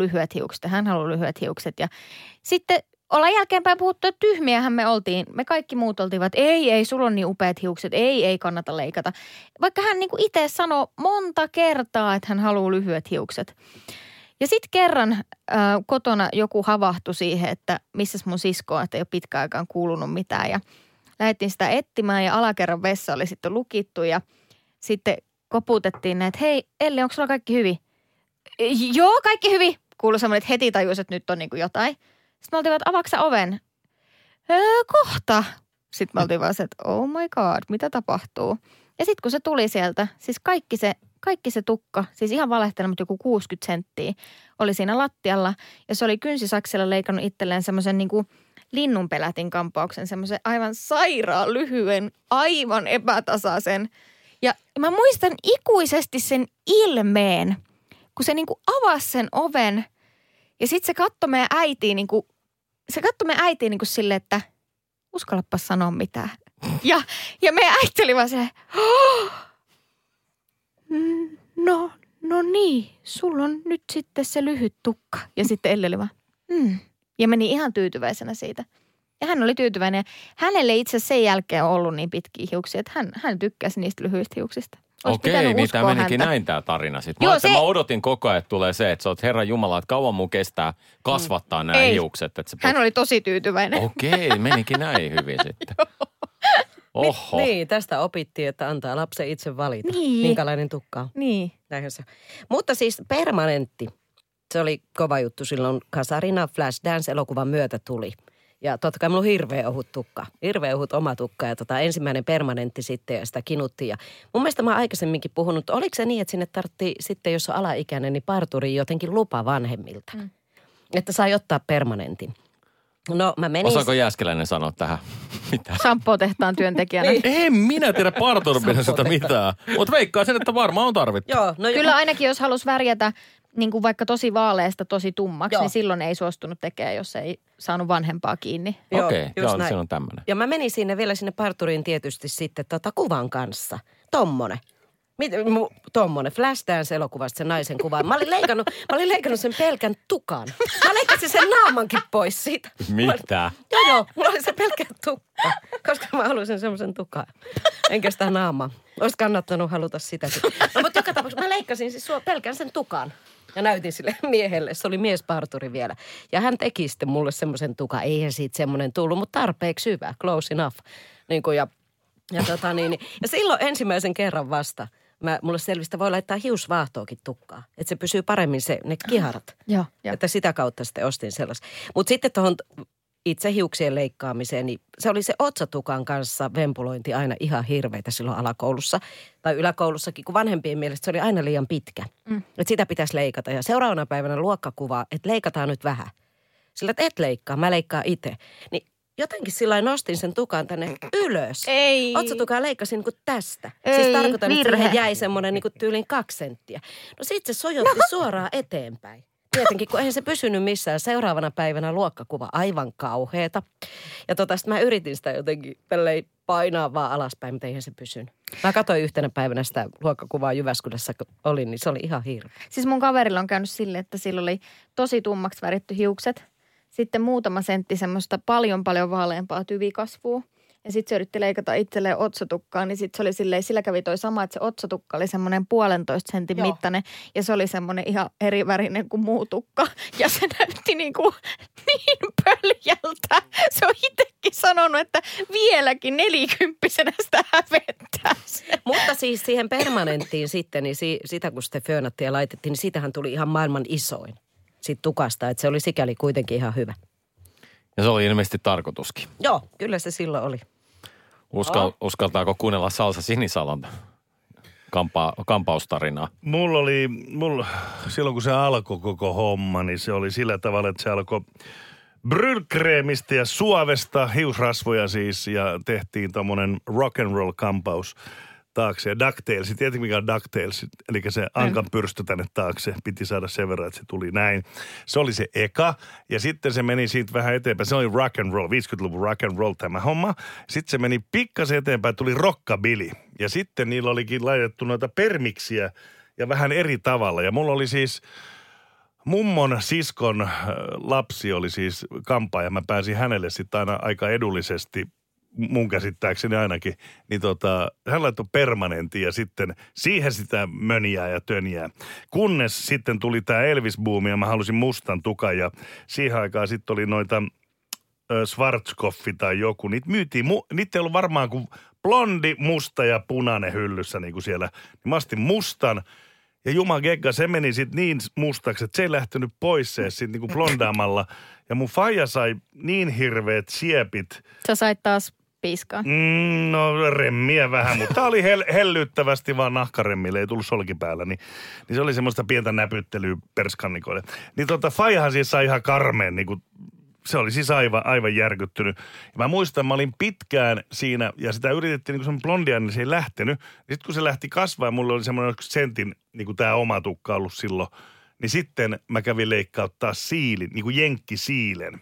lyhyet hiukset. Ja sitten ollaan jälkeenpäin puhuttu, että tyhmiähän me oltiin. Me kaikki muut oltiin, että ei, sulla on niin upeat hiukset, ei kannata leikata. Vaikka hän niin kuin itse sanoi monta kertaa, että hän haluaa lyhyet hiukset. Ja sitten kerran kotona joku havahtui siihen, että missäs mun siskoa, että ei ole pitkään aikaan kuulunut mitään. Ja lähdettiin sitä etsimään ja alakerran vessa oli sitten lukittu ja sitten koputettiin näin, että hei Elli, onko sulla kaikki hyvin? Joo, kaikki hyvin. Kuului semmoinen, että heti tajuisi, että nyt on niin kuin jotain. Sitten me oltiin vaan, että avaatko sä oven? Kohta. Sitten me oltiin vaan se, että oh my god, mitä tapahtuu? Ja sitten kun se tuli sieltä, siis kaikki se tukka, siis ihan valehtelematta joku 60 senttiä, oli siinä lattialla. Ja se oli kynsisaksella leikannut itselleen semmoisen niin kuin linnunpelätin kampauksen, semmoisen aivan sairaan lyhyen, aivan epätasaisen. Ja mä muistan ikuisesti sen ilmeen, kun se niinku avasi sen oven ja sitten se katsoi meidän äitiin niinku silleen, että uskallapa sanoa mitään. Ja meidän äiti oli vaan se, no niin, sulla on nyt sitten se lyhyt tukka. Ja sitten Elli oli vaan, ja meni ihan tyytyväisenä siitä. Ja hän oli tyytyväinen. Hänelle itse sen jälkeen on ollut niin pitkiä hiuksia, että hän tykkäsi niistä lyhyistä hiuksista. Okei, niin tämä menikin näin tämä tarina sitten. Mä odotin koko ajan, että tulee se, että sä oot Herran Jumala, että kauan mun kestää kasvattaa nämä hiukset. Että hän oli tosi tyytyväinen. Okei, menikin näin hyvin sitten. Oho. Niin, tästä opittiin, että antaa lapsen itse valita, minkälainen tukka on. Niin. Näinhän se. Mutta siis permanentti, se oli kova juttu silloin, Kasarina Flashdance-elokuvan myötä tuli. Ja totta kai mulla on hirveä ohut tukka. Hirveä ohut oma tukka ja ensimmäinen permanentti sitten ja sitä kinuttiin. Ja mun mielestä mä oon aikaisemminkin puhunut, oliko se niin, että sinne tarvittiin sitten, jos on alaikäinen, niin parturi jotenkin lupa vanhemmilta. Että sai ottaa permanentin. No mä menin... Osaako Jääskeläinen sanoa tähän? Mitä? Sampo-tehtaan työntekijänä. En minä tiedä parturbinesesta mitään. Mutta veikkaa sen, että varmaan on tarvittu. Joo, no kyllä ainakin jos halus värjätä... Niin kuin vaikka tosi vaaleasta tosi tummaksi, Niin silloin ei suostunut tekemään, jos ei saanut vanhempaa kiinni. Joo, se on tämmöinen. Ja mä menin sinne parturiin tietysti sitten kuvan kanssa. Tommonen. Flashdance-elokuvasta sen naisen kuvan. Mä olin leikannut sen pelkän tukan. Mä leikkasin sen naamankin pois siitä. Mitä? Joo, mulla oli se pelkkä tukka, koska mä halusin semmoisen tukan. Enkä sitä naamaa. Olisi kannattanut haluta sitäkin. No, mutta joka tapauksessa mä leikkasin siis pelkän sen tukan. Ja näytin sille miehelle, se oli miesparturi vielä. Ja hän teki sitten mulle semmoisen tukan. Eihän siitä semmoinen tullut, mutta tarpeeksi hyvä. Close enough. Niin kuin ja silloin ensimmäisen kerran vasta. Mulle selvistä voi laittaa hiusvaahtoakin tukkaa, että se pysyy paremmin ne kiharat. Että sitä kautta sitten ostin sellaisen. Mutta sitten tuohon itse hiuksien leikkaamiseen, niin se oli se otsatukan kanssa vempulointi aina ihan hirveitä silloin alakoulussa tai yläkoulussakin, kun vanhempien mielestä se oli aina liian pitkä. Mm. Että sitä pitäisi leikata ja seuraavana päivänä luokkakuvaa, että leikataan nyt vähän. Sillä, että et leikkaa, mä leikkaan itse. Niin jotenkin sillä nostin sen tukan tänne ylös. Ei. Otsatukaa leikkasin niin kuin tästä. Ei, siis tarkoitan, virhe. Että siihen jäi semmoinen niin kuin tyylin 2 senttiä. No sit se sojotti suoraan eteenpäin. Tietenkin, kun eihän se pysynyt missään. Seuraavana päivänä luokkakuva aivan kauheeta. Ja sitten mä yritin sitä jotenkin painaa vaan alaspäin, mutta eihän se pysynyt. Mä katsoin yhtenä päivänä sitä luokkakuvaa Jyväskylässä, kun olin, niin se oli ihan hirveä. Siis mun kaverilla on käynyt silleen, että sillä oli tosi tummaksi väritty hiukset. Sitten muutama sentti semmoista paljon vaaleampaa tyvikasvua. Ja sitten se yritti leikata itselleen otsatukkaa, niin sitten se oli silleen, sillä kävi toi sama, että se otsatukka oli semmoinen 1,5 sentin Joo. mittainen. Ja se oli semmoinen ihan eri värinen kuin muu tukka. Ja se näytti niinku niin pöljältä. Se on itsekin sanonut, että vieläkin 40-vuotiaana sitä hävettää. Mutta siis siihen permanenttiin sitten, niin sitä kun sitä föönattiin ja laitettiin, niin siitähän tuli ihan maailman isoin siitä tukasta. Että se oli sikäli kuitenkin ihan hyvä. Ja se oli ilmeisesti tarkoituskin. Joo, kyllä se silloin oli. Uskaltaako kuunnella Salsa Sinisalon kampaustarinaa? Mulla oli, silloin kun se alkoi koko homma, niin se oli sillä tavalla, että se alkoi brylkreemistä ja suovesta, hiusrasvoja siis, ja tehtiin tommonen rock'n'roll kampaus taakse. Ja DuckTales, tietenkin mikä on DuckTales, eli se ankan pyrstö tänne taakse. Piti saada sen verran, että se tuli näin. Se oli se eka, ja sitten se meni siitä vähän eteenpäin. Se oli rock and roll, 50-luvun rock and roll tämä homma. Sitten se meni pikkasen eteenpäin, tuli rockabilly. Ja sitten niillä olikin laitettu noita permiksiä ja vähän eri tavalla. Ja mulla oli siis mummon siskon lapsi oli siis kampaaja. Mä pääsin hänelle sitten aina aika edullisesti, mun käsittääkseni ainakin, niin hän laittoi permanentin ja sitten siihen sitä mönjää ja tönjää. Kunnes sitten tuli tämä Elvis-buumi ja mä halusin mustan tukan ja siihen aikaan sitten oli noita Schwarzkopfi tai joku. Niitä myytiin, niitä ei ollut varmaan kuin blondi, musta ja punainen hyllyssä niin kuin siellä. Mä astin mustan ja jumagegga, se meni sitten niin mustaksi, että se ei lähtenyt pois se sitten niin kuin blondaamalla. Ja mun faija sai niin hirveät siepit. Sä sait taas piiskaa. No remmiä vähän, mutta tää oli hellyttävästi vaan nahkaremmille, ei tullut solki päällä. Niin se oli semmoista pientä näpyttelyä perskannikoille. Niin faijahan siis sai ihan karmeen, niin kuin, se oli siis aivan järkyttynyt. Ja mä muistan, mä olin pitkään siinä ja sitä yritettiin niin kuin semmoinen blondia, niin se ei lähtenyt. Sitten kun se lähti kasvaa, mulla oli semmoinen 1 sentin, niin kuin tää oma tukka ollut silloin. Niin sitten mä kävin leikkauttaa siilin, niin kuin jenkkisiilen.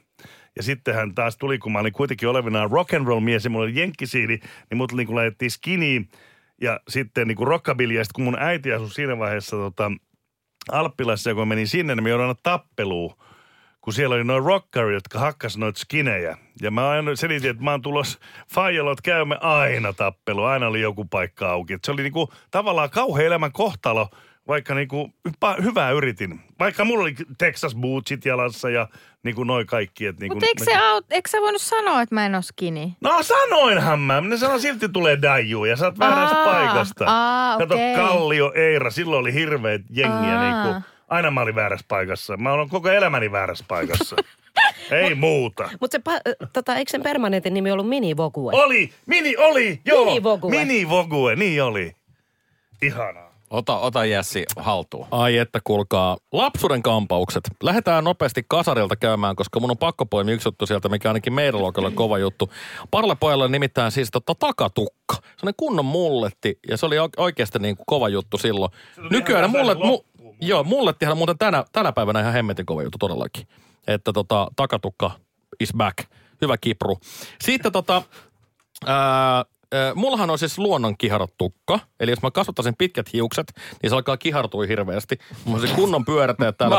Ja sitten hän taas tuli, kun mä olin kuitenkin olevinaan rock'n'roll-mies ja mulla oli jenkkisiili, niin mut niin kuin laitettiin skiniin ja sitten niin kuin rockabilly. Ja sitten kun mun äiti asui siinä vaiheessa Alppilassa ja kun menin sinne, niin me joudun aina tappeluun. Kun siellä oli noin rockari, jotka hakkas noita skinejä. Ja mä aina selitin, että mä oon tulossa faijalla, että käymme aina tappelu. Aina oli joku paikka auki. Et se oli niin kuin tavallaan kauhean elämän kohtalo. Vaikka niinku hyvää yritin. Vaikka mulla oli Texas bootsit jalassa ja niinku noi kaikki. Niinku, mutta eikö sä voinut sanoa, että mä en oo skinny? No sanoinhan mä. Ne sanon, silti tulee daiju ja sä oot väärästä paikasta. Kato, okay. Kallio, Eira, silloin oli hirveet jengiä niinku. Aina mä olin väärässä paikassa. Mä oon koko elämäni väärässä paikassa. Ei muuta. Mutta eikö sen permanentin nimi ollut mini-vogue? Oli, joo. Mini-vogue, niin oli. Ihanaa. Ota Jässi haltuun. Ai että kuulkaa, lapsuuden kampaukset. Lähdetään nopeasti kasarilta käymään, koska mun on pakko poimia yksi juttu sieltä, mikä ainakin meidän luokalla on kova juttu. Parille pojalle nimittäin siis takatukka. Se on kunnon mulletti ja se oli oikeasti niin kuin kova juttu silloin. Nykyään mullettihan muuten tänä päivänä ihan hemmetin kova juttu todellakin. Että takatukka is back. Hyvä kipru. Sitten mullahan on siis luonnon kihartukka. Eli jos mä kasvattaisin pitkät hiukset, niin se alkaa kihartua hirveästi. Mulla on se kunnon pyörätäjä täällä.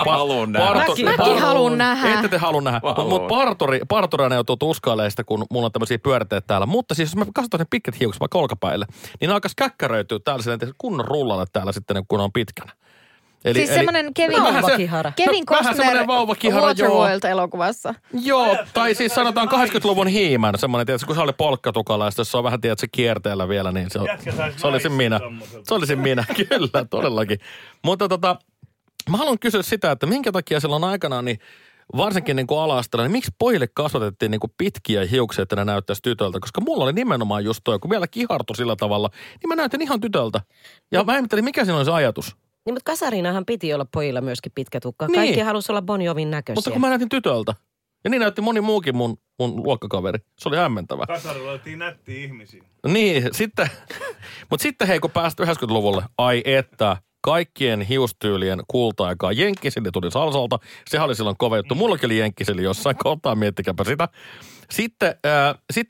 Mäkin haluun nähdä. Ette te halua nähdä. Mutta partoriainen joutuu tuskailemaan sitä, kun mulla on tämmöisiä pyörätäjät täällä. Mutta siis jos mä kasvattaisin pitkät hiukset vaikka olkapäille, niin ne alkaisi käkkäröityä täällä silleen kunnon rullalle täällä sitten, kun on pitkänä. Eli, siis semmoinen Kevin vauvakihara. Kevin Costner Waterworld-elokuvassa. Joo, tai siis sanotaan 80-luvun He-Man, semmoinen, tietysti, kun se oli polkkatukalla, ja jos on vähän, tietysti, kierteellä vielä, niin se olisin minä. Se olisin minä, kyllä, todellakin. Mutta mä haluan kysyä sitä, että minkä takia silloin aikanaan niin varsinkin niin kuin ala-astalla, niin miksi pojille kasvatettiin niin kuin pitkiä hiuksia, että ne näyttäisi tytöltä? Koska mulla oli nimenomaan just toi, kun vielä kihartui sillä tavalla, niin mä näytin ihan tytöltä. Ja mä ihmettelin, mikä siinä oli se ajatus. Niin, mutta kasarinahan piti olla pojilla myöskin pitkä tukka. Niin. Kaikki halusi olla Bon Jovin näköisiä. Mutta kun mä näytin tytöltä. Ja niin näytti moni muukin mun luokkakaveri. Se oli hämmentävää. Kasarilla oltiin nättiä ihmisiä. Niin, sitten. Mutta sitten hei, kun päästään 90-luvulle, ai että kaikkien hiustyylien kulta-aikaa. Jenkkiseli tuli salsalta. Sehän oli silloin kova juttu. Mullakin oli jenkkiseli jossain kohtaa, miettikääpä sitä. Sitten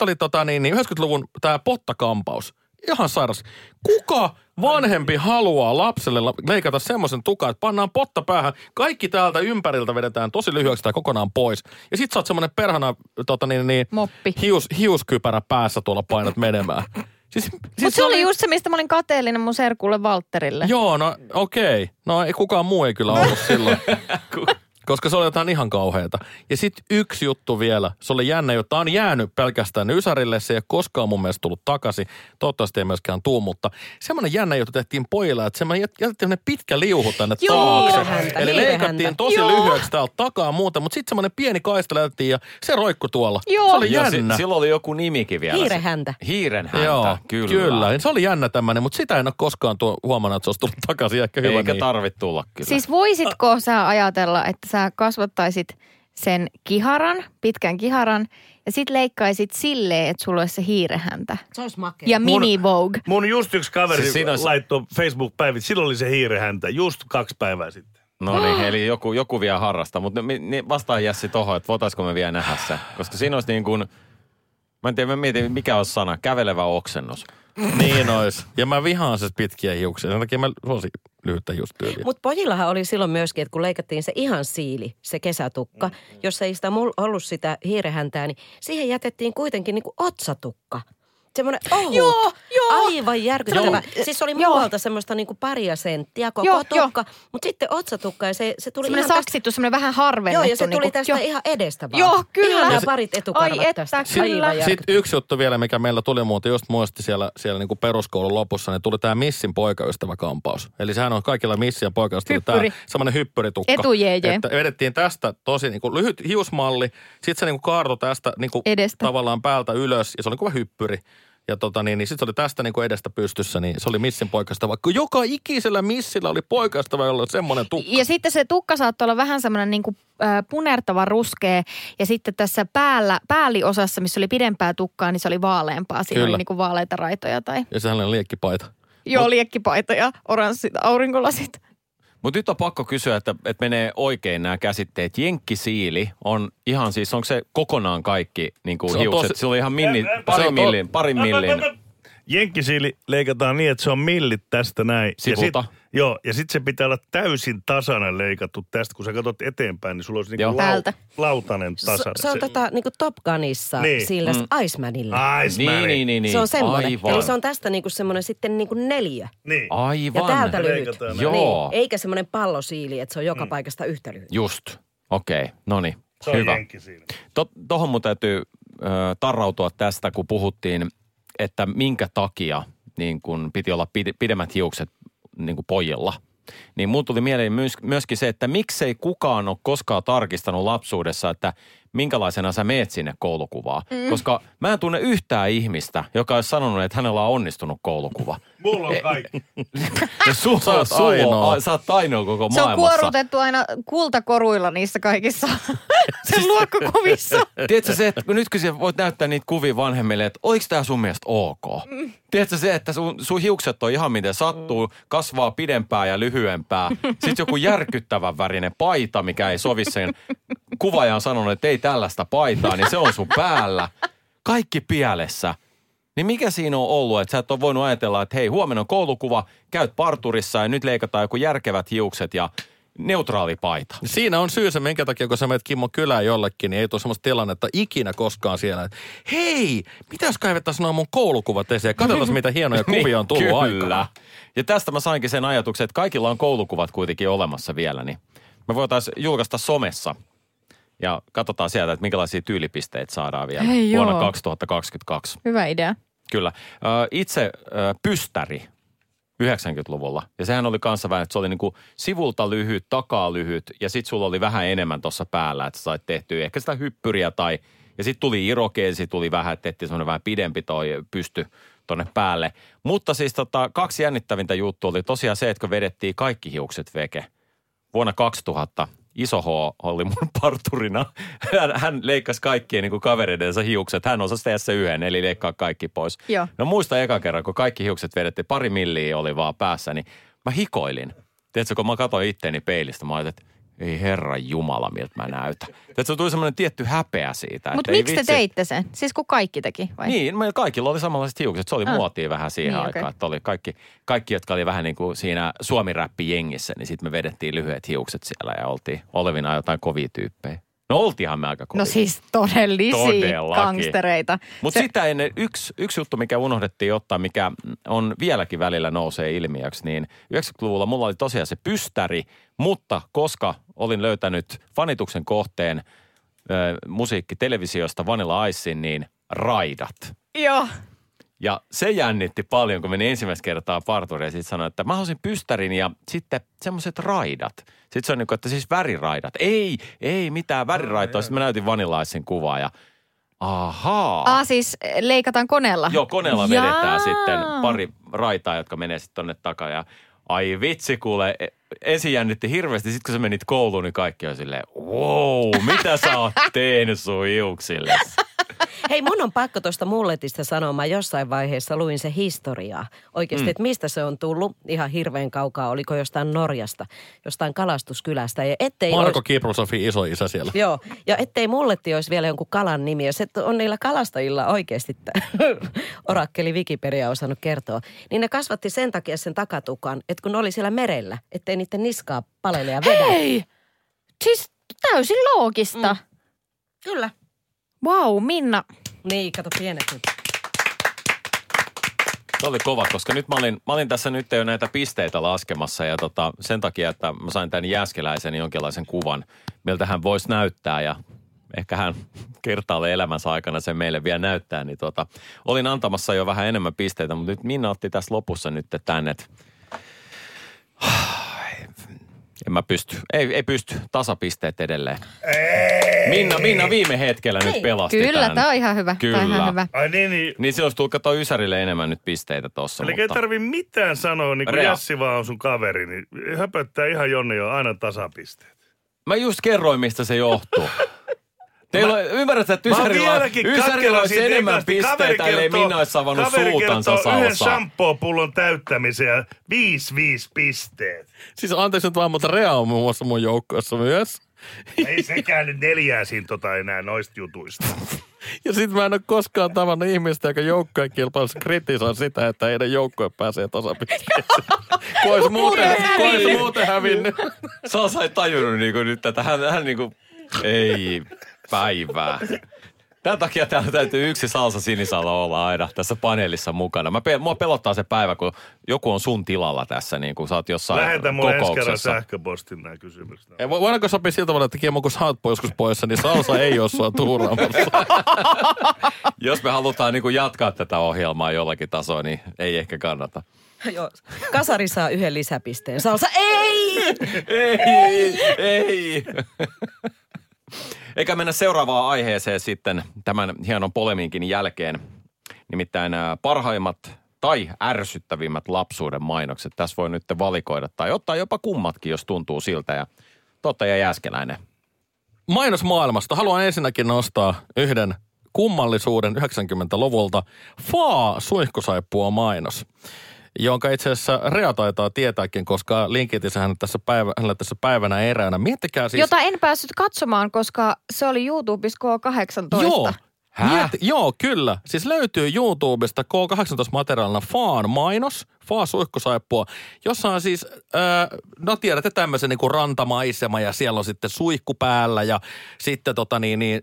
oli 90-luvun tämä pottakampaus. Ihan sairas. Kuka vanhempi haluaa lapselle leikata semmoisen tukan, että pannaan potta päähän, kaikki täältä ympäriltä vedetään tosi lyhyeksi tai kokonaan pois. Ja sit sä oot semmonen perhana hiuskypärä päässä tuolla painat menemään. Siis se oli just se, mistä mä olin kateellinen mun serkulle Valtterille. Joo, no okei. No ei kukaan muu ei kyllä ollut silloin. Koska se oli jotain ihan kauheata. Ja sit yksi juttu vielä. Se oli jännä, jota on jäänyt pelkästään Ysärille. Se ei ole koskaan mun mielestä tullut takaisin. Toivottavasti ei myöskään tuu, mutta semmoinen jännä juttu tehtiin pojilla, että semmoinen jätettiin pitkä liuhu tänne taakse. Eli leikattiin tosi lyhyeksi täältä takaa muuta, mutta sit semmoinen pieni kaista lähtiin ja se roikkui tuolla. Joo. Se oli jännä. Silloin oli joku nimikin vielä. Hiirenhäntä. Hiirenhäntä, joo, kyllä. Se oli jännä tämmöinen, mutta sitä en ole koskaan huomannut, että se olisi tullut takaisin. Ehkä hyvä. Eikä niin tarvitse tulla kyllä. Siis voisitko sä ajatella, että sä kasvattaisit sen kiharan, pitkän kiharan, ja sit leikkaisit silleen, että sulla olisi se hiirehäntä. Se olisi makea. Ja mini Vogue. Mun just yksi kaveri laittoi Facebook-päivit, silloin oli se hiirehäntä, just 2 päivää sitten. No niin, eli joku vielä harrastaa, mutta vastaan Jässi tohon, että voitaisko me vielä nähdä sen. Koska siinä olisi niin kuin, mä en tiedä, mä mietin, mikä olisi sana, kävelevä oksennus. Niin ois. Ja mä vihaan siis pitkiä hiuksia. Sen takia mä suosin lyhyttä hiustyyliä. Mutta pojillahan oli silloin myöskin, että kun leikattiin se ihan siili, se kesätukka, jos ei sitä ollut sitä hiirehäntää, niin siihen jätettiin kuitenkin niinku otsatukka. Semmoinen ohut, aivan järkyttävä. Siis oli muualta semmoista niinku paria senttiä koko tukka, mutta sitten otsatukka ja se tuli semmoinen ihan saksittu, semmoinen vähän harvennettu. Joo, ja se tuli niinku tästä ihan edestä vaan. Joo, kyllä. Ihan parit etukarvat tästä. Sitten yksi juttu vielä, mikä meillä tuli muuten just muisti siellä niinku peruskoulun lopussa, niin tuli tämä missin poikaystäväkampaus. Eli sehän on kaikilla missin ja poikaystävällä tämä semmoinen hyppyritukka. Etujeje. Että vedettiin tästä tosi niinku lyhyt hiusmalli, sitten se niinku kaartui tästä niinku tavallaan päältä ylös ja se oli kuin hyppyri. Ja niin sit se oli tästä niinku edestä pystyssä, niin se oli missin poikasta, vaikka joka ikisellä missillä oli poikasta, jolla oli semmoinen tukka. Ja sitten se tukka saattoi olla vähän semmoinen niinku punertava ruskea, ja sitten tässä päälliosassa, missä oli pidempää tukkaa, niin se oli vaaleampaa. Siinä kyllä oli niinku vaaleita raitoja tai... Ja sehän oli liekkipaita. Joo, liekkipaita ja oranssit, aurinkolasit. Mutta nyt on pakko kysyä, että menee oikein nämä käsitteet. Jenkkisiili on ihan siis, onko se kokonaan kaikki niin kuin hiukset? Se on ihan parin millin. Jenkkisiili leikataan niin, että se on millit tästä näin. Sivulta. Joo, ja sitten se pitää olla täysin tasainen leikattu tästä. Kun sä katsot eteenpäin, niin sulla olisi niinku lautanen tasainen. Se on niinku Top Gunissa, niin sillä Icemanilla. Niin. Se on semmoinen. Eli se on tästä niinku semmoinen sitten niinku 4. Niin. Aivan. Ja täältä lyhyt. Joo. Niin. Eikä semmoinen pallosiili, että se on joka paikasta yhtä lyhyt. Just. Okei. Noniin. Se on hyvä. Jenkkisiili. Tohon mun täytyy tarrautua tästä, kun puhuttiin, että minkä takia niin kun piti olla pidemmät hiukset niin kuin pojilla. Niin mun tuli mieleen myöskin se, että miksei kukaan ole koskaan tarkistanut lapsuudessa, että minkälaisena sä meet sinne koulukuvaan. Koska mä en tunne yhtään ihmistä, joka olisi sanonut, että hänellä on onnistunut koulukuva. Mulla on kaikki. Sä oot ainoa koko maailmassa. Se on kuorutettu aina kultakoruilla niissä kaikissa sen luokkakuvissa. Tiedätkö se, että nyt kun sä voit näyttää niitä kuvia vanhemmille, että oliko tää sun mielestä ok? Tiedätkö se, että sun hiukset on ihan miten sattuu, kasvaa pidempää ja lyhyempää. Sitten joku järkyttävän värinen paita, mikä ei sovi sen. Kuvaaja on sanonut, että ei tällaista paitaa, niin se on sun päällä. Kaikki pielessä. Niin mikä siinä on ollut, että sä et ole voinut ajatella, että hei, huomenna on koulukuva, käyt parturissa ja nyt leikataan joku järkevät hiukset ja neutraali paita. Siinä on syy se, minkä takia kun sä menet Kimmo kylään jollekin, niin ei tule semmoista tilannetta ikinä koskaan siellä, että hei, mitäs kaivettaisiin noin mun koulukuvat esiin? Katsotaan, mitä hienoja kuvia on tullut aikaan. Ja tästä mä sainkin sen ajatuksen, että kaikilla on koulukuvat kuitenkin olemassa vielä, niin me voitaisiin julkaista somessa. Ja katsotaan sieltä, että minkälaisia tyylipisteitä saadaan vielä vuonna 2022. Hyvä idea. Kyllä. Itse pystäri 90-luvulla. Ja sehän oli kanssa vähän, että se oli niin kuin sivulta lyhyt, takaa lyhyt ja sit sulla oli vähän enemmän tuossa päällä, että sä sait tehtyä ehkä sitä hyppyriä tai... Ja sit tuli irokeesi, tuli vähän, että tehtiin semmoinen vähän pidempi toi pysty tonne päälle. Mutta siis kaksi jännittävintä juttua oli tosiaan se, että kun vedettiin kaikki hiukset veke. Vuonna 2000 Iso H oli mun parturina. Hän leikkasi kaikkien niin kuin kavereidensa hiukset. Hän osasi tehdä se yhden, eli leikkaa kaikki pois. Joo. No muista eka kerran, kun kaikki hiukset vedettiin, 2 milliä oli vaan päässä, niin mä hikoilin. Tiedätkö, kun mä katsoin itteeni peilistä, mä ajattelin, että ei herran jumala, miltä mä näytän. Tiedätkö, tuli semmoinen tietty häpeä siitä. Mutta miksi te teitte sen? Siis kun kaikki teki vai? Niin, kaikilla oli samanlaiset hiukset. Se oli muotia vähän siihen niin, aikaan. Okay. Että oli kaikki, jotka oli vähän niin kuin siinä suomi-räppi-jengissä, niin sitten me vedettiin lyhyet hiukset siellä ja oltiin olevina jotain kovia tyyppejä. No oltiinhan me aika kovia. No siis todellisia gangstereita. Mutta sitä ennen yksi juttu, mikä unohdettiin ottaa, mikä on vieläkin välillä nousee ilmiöksi, niin 90-luvulla mulla oli tosiaan se pystäri, mutta koska olin löytänyt fanituksen kohteen musiikkitelevisiosta Vanilla Icein, niin raidat. Joo. Ja se jännitti paljon, kun meni ensimmäistä kertaa parturiin ja sitten sanoi, että mä halusin pystärin ja sitten semmoiset raidat. Sitten se on niin kuin, että siis väriraidat. Ei mitään väriraitoa. Sitten mä näytin Vanilla Icein kuvaa ja ahaa. Siis leikataan koneella? Joo, koneella vedetään sitten pari raitaa, jotka menee sitten tonne takaa ja ai vitsi kuule, ensin jännitti hirveästi, sitten kun sä menit kouluun, niin kaikki on silleen, wow, mitä sä oot tehnyt sun hiuksillesi? Hei, mun on pakko tuosta mulletista sanoa, mä jossain vaiheessa luin se historiaa. Oikeasti, että mistä se on tullut ihan hirveän kaukaa, oliko jostain Norjasta, jostain kalastuskylästä. Ja ettei Marko Kiprosofin isoisä siellä. Joo, ja ettei mulletti olisi vielä jonkun kalan nimi, ja se on niillä kalastajilla oikeasti, orakkeli Wikipedia osannut kertoa. Niin ne kasvatti sen takia sen takatukan, että kun oli siellä merellä, ettei niiden niskaa palele ja vedä. Hei! Siis täysin loogista. Kyllä. Vau, wow, Minna. Niin, kato pienet nyt. Se oli kova, koska nyt mä olin tässä nyt jo näitä pisteitä laskemassa ja sen takia, että mä sain tämän Jääskeläisen jonkinlaisen kuvan, miltä hän voisi näyttää ja ehkä hän kertaalle elämänsä aikana sen meille vielä näyttää, niin olin antamassa jo vähän enemmän pisteitä, mutta nyt Minna otti tässä lopussa nyt tän, että en mä pysty. Ei pysty. Tasapisteet edelleen. Ei. Minna viime hetkellä nyt pelasti tämän. Kyllä, tää on ihan hyvä. Kyllä. Tää on ihan hyvä. Ai niin. Niin se olisi tullut katsoa Ysärille enemmän nyt pisteitä tossa. Eli ei tarvi mitään sanoa, niin kun Jassi vaan on sun kaveri, niin höpöttää ihan Jonni on aina tasapisteet. Mä just kerroin, mistä se johtuu. Teillä ymmärrätkö, että Ysärillä olisi enemmän pisteitä, ellei Minna olisi savannut suutansa salsaa. Kaveri kertoo yhden shampoo-pullon täyttämiseen 5-5 pisteet. Siis anteeksi nyt vaan, mutta Rea on muun muassa mun joukkoissa myös. Ei sekään nyt 4 siinä enää noista jutuista. Ja sit mä en ole koskaan tavannut ihmistä, joka joukkojen kilpailussa kritisoi sitä, että heidän joukkojen pääsee tasapisteeseen. Kois muuten hävinnyt. Salsa ei tajunnut niinku nyt tätä. Hän niinku... Ei... Päivää. Tämän takia täällä täytyy yksi Salsa Sinisalo olla aina tässä paneelissa mukana. Mua pelottaa se päivä, kun joku on sun tilalla tässä, niin kun sä oot jossain lähetä kokouksessa. Lähetä mun ensi kerran sähköpostin nää kysymykset. Voidaanko sopii siltä tavalla, että Kiemo, kun sä oot poiskus poissa, niin Salsa ei ole sua tuuraamassa. Jos me halutaan niin jatkaa tätä ohjelmaa jollakin tasolla, niin ei ehkä kannata. Joo, Kasari saa yhden lisäpisteen. Salsa, ei! Ei! Eikä mennä seuraavaan aiheeseen sitten tämän hienon polemiinkin jälkeen. Nimittäin parhaimmat tai ärsyttävimmät lapsuuden mainokset. Tässä voi nyt valikoida tai ottaa jopa kummatkin, jos tuntuu siltä. Ja tuottaja Jääskeläinen. Mainosmaailmasta haluan ensinnäkin nostaa yhden kummallisuuden 90-luvulta. Suihkusaippua mainos, jonka itse asiassa Rea taitaa tietääkin, koska linkitin hänelle tässä päivänä eräänä. Miettikää siis... Jota en päässyt katsomaan, koska se oli YouTubessa K18. Joo. Joo, kyllä. Siis löytyy YouTubesta K18-materiaalina Faan mainos, Faa-suihkusaippua, jossa on siis, no tiedätte tämmöisen niin kuin rantamaisema ja siellä on sitten suihku päällä ja sitten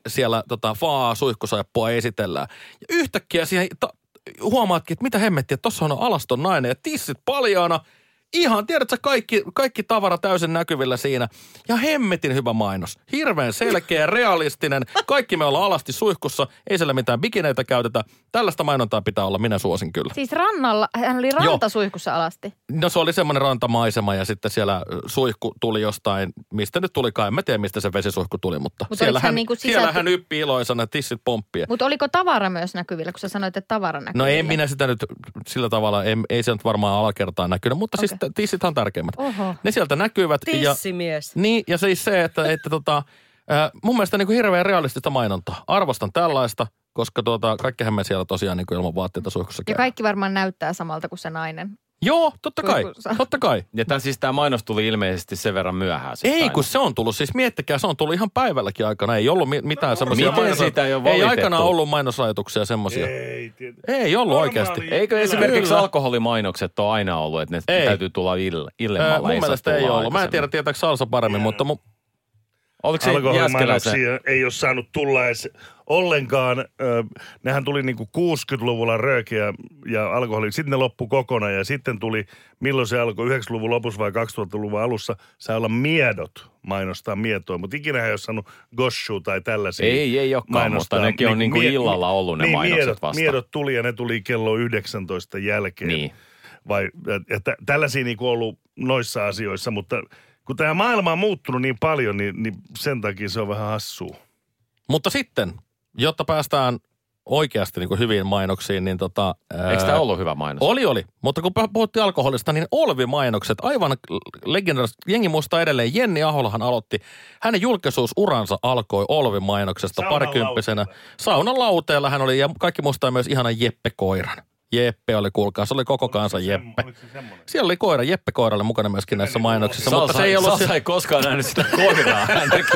siellä Faa-suihkusaippua esitellään. Ja yhtäkkiä siihen... Huomaatkin, että mitä hemmettiä, että tuossa on alaston nainen ja tissit paljaana Ihan, tiedätkö, kaikki tavara täysin näkyvillä siinä. Ja hemmetin hyvä mainos. Hirveän selkeä, realistinen. Kaikki me ollaan alasti suihkussa. Ei siellä mitään bikineitä käytetä. Tällaista mainontaa pitää olla. Minä suosin kyllä. Siis rannalla? Hän oli rantasuihkussa alasti? No se oli semmoinen rantamaisema ja sitten siellä suihku tuli jostain, mistä nyt tulikaan. En mä tiedä, mistä se vesisuihku tuli, mutta siellä hän niinku hän yppi iloisena, tissit pomppien. Mutta oliko tavara myös näkyvillä, kun sä sanoit, että tavara näkyvillä? No en minä sitä nyt sillä tavalla, ei se nyt varmaan alakertaan näkynyt, mutta okay. Siis tissithan on tärkeimmät. Oho. Ne sieltä näkyvät. Tissimies. Ja, niin, ja siis se, että mun mielestä niin kuin hirveän realistista mainontaa. Arvostan tällaista, koska kaikkihan me siellä tosiaan niin kuin ilman vaatteita suihkussa käydään. Ja kaikki varmaan näyttää samalta kuin se nainen. Joo, totta kai. Ja tämä mainos tuli ilmeisesti sen verran myöhään. Ei, kun se on tullut, siis miettikää, se on tullut ihan päivälläkin aikana. Ei ollut mitään semmoisia mainosrajoituksia. Ei aikanaan ollut mainosrajoituksia semmoisia. Ei ollut oikeasti. Eikö esimerkiksi alkoholimainokset ole aina ollut, että ne täytyy tulla illemmalla? Mun mielestä ei ollut. Mä en tiedä, tietääkö Salsa paremmin, mutta... Alkoholimainoksia ei ole saanut tulla edes ollenkaan. Nehän tuli niinku 60-luvulla röökiä ja alkoholi. Sitten ne loppui kokonaan ja sitten tuli, milloin se alkoi, 90-luvun lopussa vai 2000-luvun alussa, saa olla miedot mainostaa mietoa. Mutta ikinä ei ole saanut goshua tai tällaisia. Ei olekaan, mutta nekin on niinku illalla ollut ne mainokset vasta. Miedot tuli ja ne tuli kello 19 jälkeen. Niin. Tällaisia niinku ollut noissa asioissa, mutta... Kun tämä maailma on muuttunut niin paljon, niin sen takia se on vähän hassua. Mutta sitten, jotta päästään oikeasti niin kuin hyviin mainoksiin, niin Eikö tämä ollut hyvä mainos? Oli. Mutta kun puhuttiin alkoholista, niin Olvi-mainokset, aivan legendaarista. Jengi muistaa edelleen, Jenni Aholahan aloitti. Hänen julkisuusuransa alkoi Olvi-mainoksesta parikymppisenä. Saunan lauteella hän oli, ja kaikki muistaa myös ihana Jeppe Koiran. Jeppe oli, kuulkaa, se oli koko kansa Jeppe. Siellä oli koira, Jeppe Koiralle mukana myöskin näissä mainoksissa. Salsa ei koskaan nähnyt sitä koiraa. Hän teki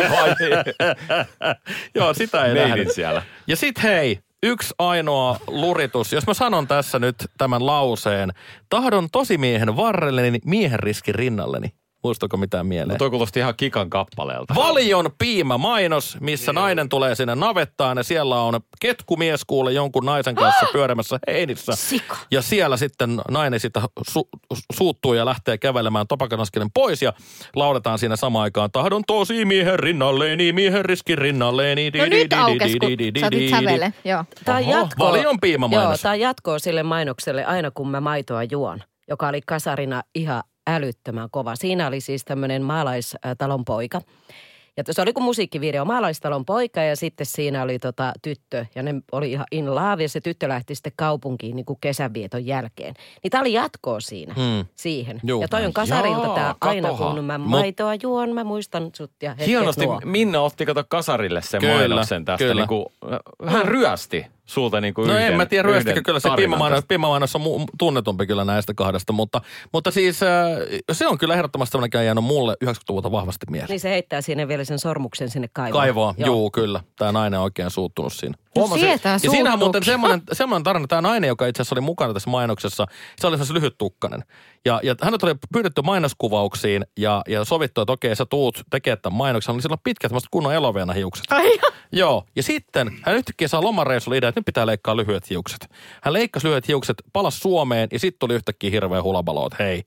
Joo, sitä ei nähnyt siellä. Ja sit hei, yksi ainoa luritus. Jos mä sanon tässä nyt tämän lauseen. Tahdon tosimiehen varrelleni, miehen riski rinnalleni. Muistako mitään mieleen? No toi kuulosti ihan Kikan kappaleelta. Valion piima-mainos, missä nainen tulee sinne navettaan ja siellä on ketkumies kuule jonkun naisen kanssa pyörimässä heinissä. Sika. Ja siellä sitten nainen sitä suuttuu ja lähtee kävelemään topakan askelen pois ja lauletaan siinä samaan aikaan. Tahdon tosi miehen rinnalleni, miehen riski rinnalleni. No nyt aukes, kun sä nyt sävele. Valion piima-mainos. Tämä jatkoo sille mainokselle aina kun mä maitoa juon, joka oli kasarina ihan älyttömän kova. Siinä oli siis tämmöinen maalaistalon poika. Ja se oli kuin musiikkivideo, maalaistalon poika ja sitten siinä oli tyttö. Ja ne oli ihan in love ja se tyttö lähti sitten kaupunkiin niin kuin kesävieton jälkeen. Niin tää oli jatkoa siinä, siihen. Juu. Ja toi on kasarilta tää aina, kun mä maitoa juon, mä muistan sut ja hetket hienosti nuo. Minna otti kasarille sen mainoksen tästä. Niin kuin, hän ryösti sulta niin kuin en mä tiedä ryöstikö kyllä se Pimamainos on tunnetumpi kyllä näistä kahdesta, mutta siis se on kyllä ehdottomasti tämmöinenkin jäänyt mulle 90-luvulta vahvasti mieleen. Niin se heittää siinä vielä sen sormuksen sinne kaivoon. Juu kyllä. Tämä nainen on oikein suuttunut siinä. Ja siinähän muuten semmoinen tarina, tämä nainen, joka itse asiassa oli mukana tässä mainoksessa, se oli semmoinen lyhyttukkainen. Ja hänet oli pyydetty mainoskuvauksiin ja sovittu, että okei, sä tuut tekemään tämän mainoksen. Hän oli silloin pitkät semmoiset kunnon eloveena hiukset. Joo, ja sitten hän yhtäkkiä saa lomareissulla idea, että nyt pitää leikkaa lyhyet hiukset. Hän leikkasi lyhyet hiukset, palasi Suomeen ja sitten tuli yhtäkkiä hirveä hulabalo, että hei.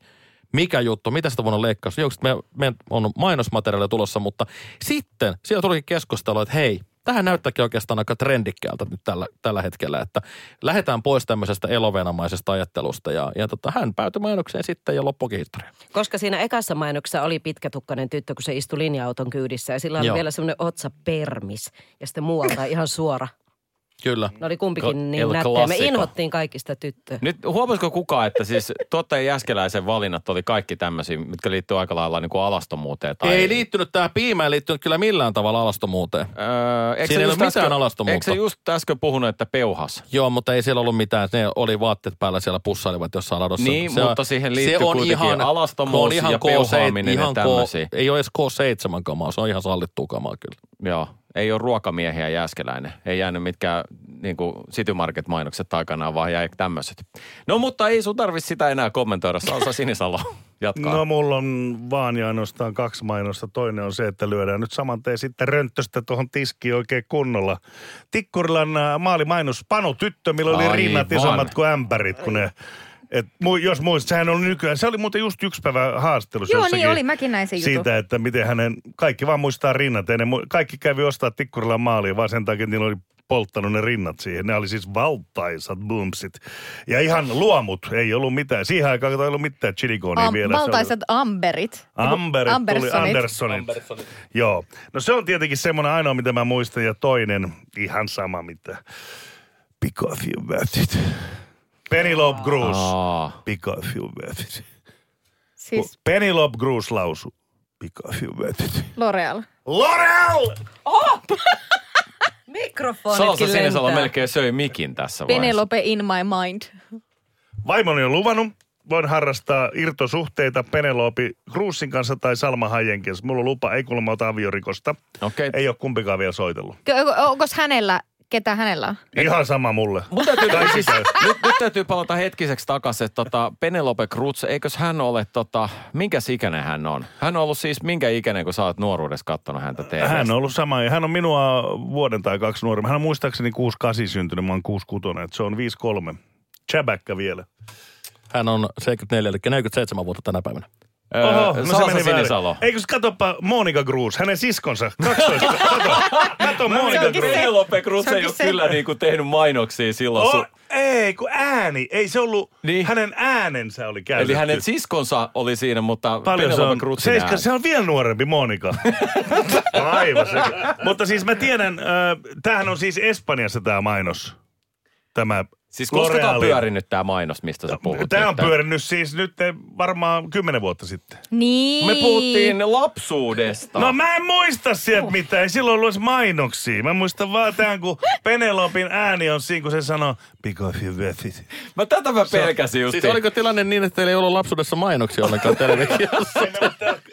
Mikä juttu? Mitä sitä voidaan leikkaa? Hiukset, meidän on mainosmateriaalia tulossa, mutta sitten siellä tulikin keskustelua, että hei, tähän näyttääkin oikeastaan aika trendikkäältä nyt tällä hetkellä, että lähdetään pois tämmöisestä elovenamaisesta ajattelusta ja hän päätyi mainokseen sitten ja loppukin historia. Koska siinä ekassa mainoksessa oli pitkätukkainen tyttö, kun se istui linja-auton kyydissä ja sillä oli vielä semmoinen otsapermis ja sitten muualta ihan suora. Kyllä. Ne oli kumpikin niin nättejä. Me inhottiin kaikista tyttöä. Nyt huomasiko kukaan, että siis tuottaja Jääskeläisen valinnat oli kaikki tämmöisiä, mitkä liittyy aika lailla niin kuin alastomuuteen? Tai... Ei liittynyt, tämä piimä ei liittynyt kyllä millään tavalla alastomuuteen. Siinä ei ole mitään alastomuutta. Eikö se just äsken puhunut, että peuhas? Joo, mutta ei siellä ollut mitään. Ne oli vaatteet päällä, siellä pussailivat jossain ladossa. Niin, se, mutta siihen liittyy kuitenkin ihan, alastomuus ihan ja peuhaaminen ja tämmöisiä. Ei ole edes K7 kamaa, se on ihan sallittua kamaa kyllä. Joo. Ei ole ruokamiehiä Jääskeläinen. Ei jäänyt mitkään niin kuin City Market-mainokset aikanaan, vaan jäi tämmöiset. No mutta ei sun tarvitse sitä enää kommentoida. Salsa Sinisalo, jatkaa. No mulla on vaan ja ainoastaan kaksi mainosta. Toinen on se, että lyödään nyt samanteen sitten rönttöstä tuohon tiskiin oikein kunnolla. Tikkurilan maalimainos Panu Tyttö, milloin oli rinnat isommat kuin ämpärit, kun ne... Et, jos muistat, sehän oli nykyään. Se oli muuten just yksi päivä haastattelussa. Joo, niin oli. Mäkin näin sen jutun. Siitä, että miten hänen, kaikki vaan muistaa rinnat. Ennen, kaikki kävi ostaa tikkurilla maalia, vaan sen takia, että niillä oli polttanut ne rinnat siihen. Ne oli siis valtaisat boomsit. Ja ihan luomut, ei ollut mitään. Siihen aikaan ei ollut mitään chilikonia vielä. Valtaisat amberit. Andersonit. Joo. No se on tietenkin semmoinen ainoa, mitä mä muistan. Ja toinen, ihan sama mitä. Because you worth it. Penelope Cruz. Because you worth it. Siis. Penelope Cruz lausu. Because you worth it. L'Oreal! Oh! Mikrofonitkin lentää. Salsa Sinisalo melkein söi mikin tässä vaiheessa. Penelope in my mind. Vaimoni on luvannut. Voin harrastaa irtosuhteita Penelope Cruzin kanssa tai Salma Hajen kanssa. Mulla on lupa, ei kuulemma ota aviorikosta. Okay. Ei ole kumpikaan vielä soitellut. Onko hänellä... Ketä hänellä on? Ihan sama mulle. Nyt täytyy palata hetkiseksi takaisin, että Penelope Cruz, eikös hän ole, minkäs ikäinen hän on? Hän on ollut siis minkä ikäinen, kun sä oot nuoruudessa kattonut häntä TV:stä? Hän on ollut sama, hän on minua vuoden tai kaksi nuorempi. Hän on muistaakseni 6-8 syntynyt, mä oon 6-6, että se on 5-3. Chabäkkä vielä. Hän on 74, eli 47 vuotta tänä päivänä. Oho, no Salsa se Sinisalo. Eikös katoppa Monica Cruz, hänen siskonsa, 12. Kato Monica Cruz. Penelope Cruz ei ole kyllä niinku tehnyt mainoksia silloin. Ei, kun ääni. Ei se ollut, niin. Hänen äänensä oli käytetty. Eli hänen siskonsa oli siinä, mutta Penelope Cruzin ääni. Se on vielä nuorempi Monica. Aivan se. Mutta siis mä tiedän, tämähän on siis Espanjassa tämä mainos. Tämä siis koska tämä on pyörinyt tämä mainos, mistä sä puhut? Tämä on pyörinyt siis nyt varmaan 10 vuotta sitten. Niin. Me puhuttiin lapsuudesta. No mä en muista sieltä mitään, ei silloin ollut mainoksia. Mä muistan vaan tämän, kun Penelopin ääni on siinä, kun se sanoo, because you worth it. Mä pelkäsin just. Siis oliko tilanne niin, että teillä ei ollut lapsuudessa mainoksia ollenkaan televisiossa?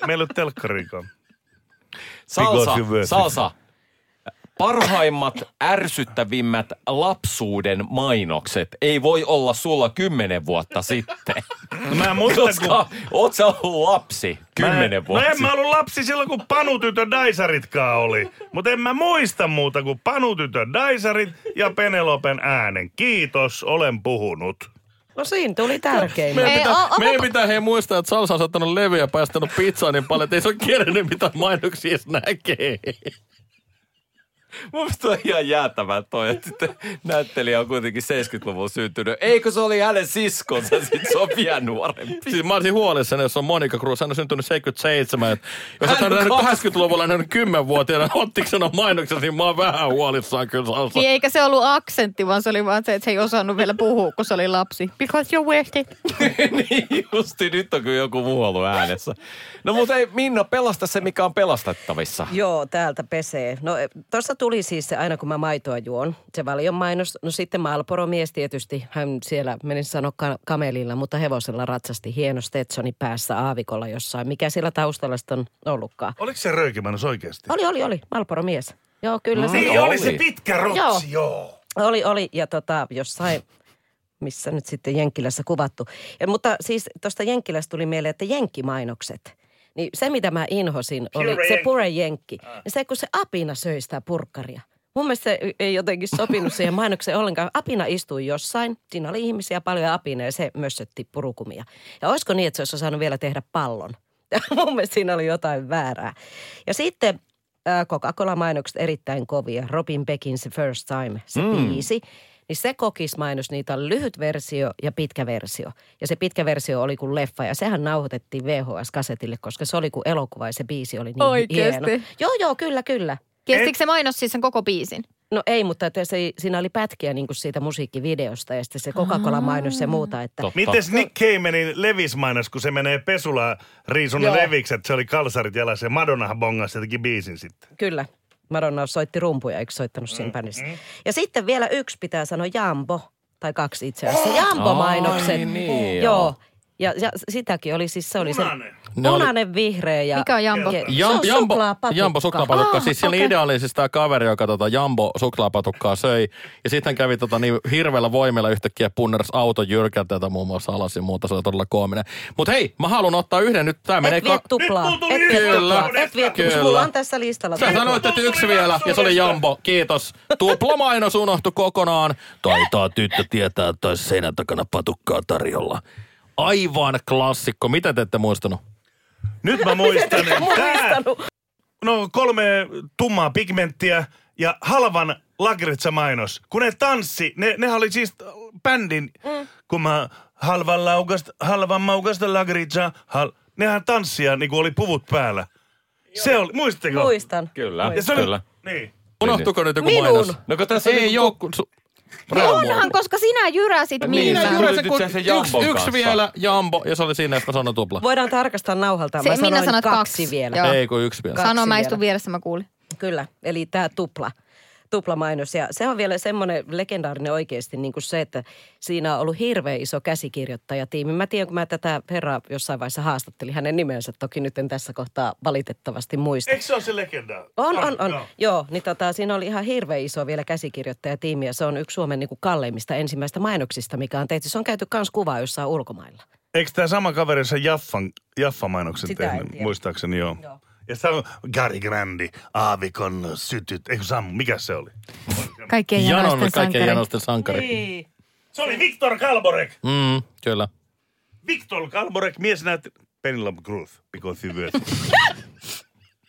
Meillä on telkkarikaan. Salsa. Parhaimmat, ärsyttävimmät lapsuuden mainokset ei voi olla sulla 10 vuotta sitten. Mä muistan, oot sä ollut lapsi 10 vuotta sitten. No en mä ollut lapsi silloin, kun Panutytön daisaritkaan oli. Mutta en mä muista muuta kuin Panutytön daisarit ja Penelopen äänen. Kiitos, olen puhunut. No siinä tuli tärkein. Meidän pitää muistaa, että Salsa on saattanut levyä ja päästänyt pizzaa niin paljon, että ei se ole kierrenyt mitä mainoksia edes näkee. Mun mielestä on ihan jäätävää toi, että näyttelijä on kuitenkin 70-luvulla syntynyt. Eikö se oli hänen siskonsa, sit se on vielä nuorempi. Siis mä olisin huolissani, jos on Monica Cruz, hän on syntynyt 77. Et jos hän on 80-luvulla nähnyt 10-vuotiaana, ottiko sen on mainokset, niin mä oon vähän huolissaan kyllä Salsa. Niin eikä se ollut aksentti, vaan se oli vaan se, että se ei osannut vielä puhua, kun se oli lapsi. Because you're worth it. Niin justi, nyt on kyllä joku muu ollut äänessä. No mutta ei Minna, pelasta se, mikä on pelastettavissa. Joo, täältä pesee. No tuossa tuli siis se, aina kun mä maitoa juon, se Valion mainos. No sitten Malboro-mies tietysti, hän siellä, menin sanoa kamelilla, mutta hevosella ratsasti hieno Stetsoni päässä aavikolla jossain. Mikä siellä taustalla sitten on ollutkaan? Oliko se röökimainos oikeasti? Oli. Malboro-mies. Joo, kyllä se niin, oli se pitkä rotsi, joo. Oli. Ja jossain, missä nyt sitten Jenkkilässä kuvattu. Ja, mutta siis tuosta Jenkkilässä tuli mieleen, että jenkkimainokset. Niin se, mitä mä inhosin, oli se purejenkki. Se, kun se apina söi sitä purkkaria. Mun mielestä se ei jotenkin sopinut siihen mainokseen ollenkaan. Apina istui jossain. Siinä oli ihmisiä paljon apina ja se mössötti purukumia. Ja olisiko niin, että se olisi osannut vielä tehdä pallon? Mun mielestä siinä oli jotain väärää. Ja sitten Coca-Cola-mainokset erittäin kovia. Robin Beckin se First Time, se biisi. Niin se kokismainos, niitä on lyhyt versio ja pitkä versio. Ja se pitkä versio oli kuin leffa ja sehän nauhoitettiin VHS-kasetille, koska se oli kuin elokuva ja se biisi oli niin oikeasti hieno. Joo, kyllä. Kestikö se mainos siis sen koko biisin? No ei, mutta siinä oli pätkiä niin kuin siitä musiikkivideosta ja sitten se Coca-Cola-mainos ja muuta. Että... Mites Nick Caymanin Levis-mainos, kun se menee pesulaan riisunne levikset, se oli kalsarit jalassa ja Madonnahan bongasi jotenkin biisin sitten. Kyllä. Madonna soitti rumpuja, eikö soittanut siinä bändissä? Ja sitten vielä yksi pitää sanoa Jambo, tai kaksi itse asiassa. Jambo-mainokset. Niin, joo. Ja sitäkin oli siis, se oli punainen. Se punainen, vihreä ja... Mikä on Jambo? Jambo suklaapatukka. Jambo suklaapatukka. Siis okay. Siinä ideaalisesti tämä kaveri, joka Jambo suklaapatukkaa söi. Ja sitten hän kävi niin hirveällä voimilla yhtäkkiä punnersi auton jyrkältä, jota muun muassa alas ja muuta. Se oli todella koominen. Mutta hei, mä haluan ottaa yhden nyt. Tää menee... Et vie tuplaa. Mulla on tässä listalla. Sä sanoit, että yksi vielä ja se oli Jambo. Kiitos. Tuplamainos unohtui kokonaan. Taitaa tyttö tietää, että olisi seinän takana patukkaa tarjolla. Aivan klassikko. Mitä te ette muistanut? Nyt mä muistan. No 3 tummaa pigmenttiä ja halvan lagritsa-mainos. Kun ne tanssi, ne oli siis bändin, kun mä halvan maukasta lagritsa, nehän tanssia niin kuin oli puvut päällä. Joo. Se oli, muistatko? Muistan. Kyllä. Ja se oli, kyllä. Niin. Unohtuko nyt joku mainos? No kun tässä ei joku... No onhan, koska sinä jyräsit Minna. Minä jyräsin, kun yksi vielä Jambo, ja se oli siinä, että mä sanon tupla. Voidaan tarkastaa nauhaltaan. Mä sanoin 2 vielä. Joo. Ei, kun 1 vielä. Sano, mä istun vieressä, mä kuulin. Kyllä, eli tää tuplamainos. Ja se on vielä semmoinen legendaarinen oikeasti niin kuin se, että siinä on ollut hirveän iso käsikirjoittajatiimi. Mä tiedän, kun mä tätä herraa jossain vaiheessa haastattelin hänen nimensä. Toki nyt en tässä kohtaa valitettavasti muista. Eikö se ole se legendaa? On. No. Joo, niin siinä oli ihan hirveän iso vielä käsikirjoittajatiimi. Ja se on yksi Suomen niin kuin kalleimmista ensimmäistä mainoksista, mikä on tehty. Se on käyty kans kuvaa jossain ulkomailla. Eikö tämä sama kaveri se Jaffa-mainoksen tehnyt? Muistaakseni, joo. Ja se on Gary Grandi, aavikon sytyt. Eikö Sammu, mikä se oli? Kaikkien janosten sankari. Niin. Se oli Viktor Kalborek. Kyllä. Viktor Kalborek, mies näytti Penelope Cruz, because he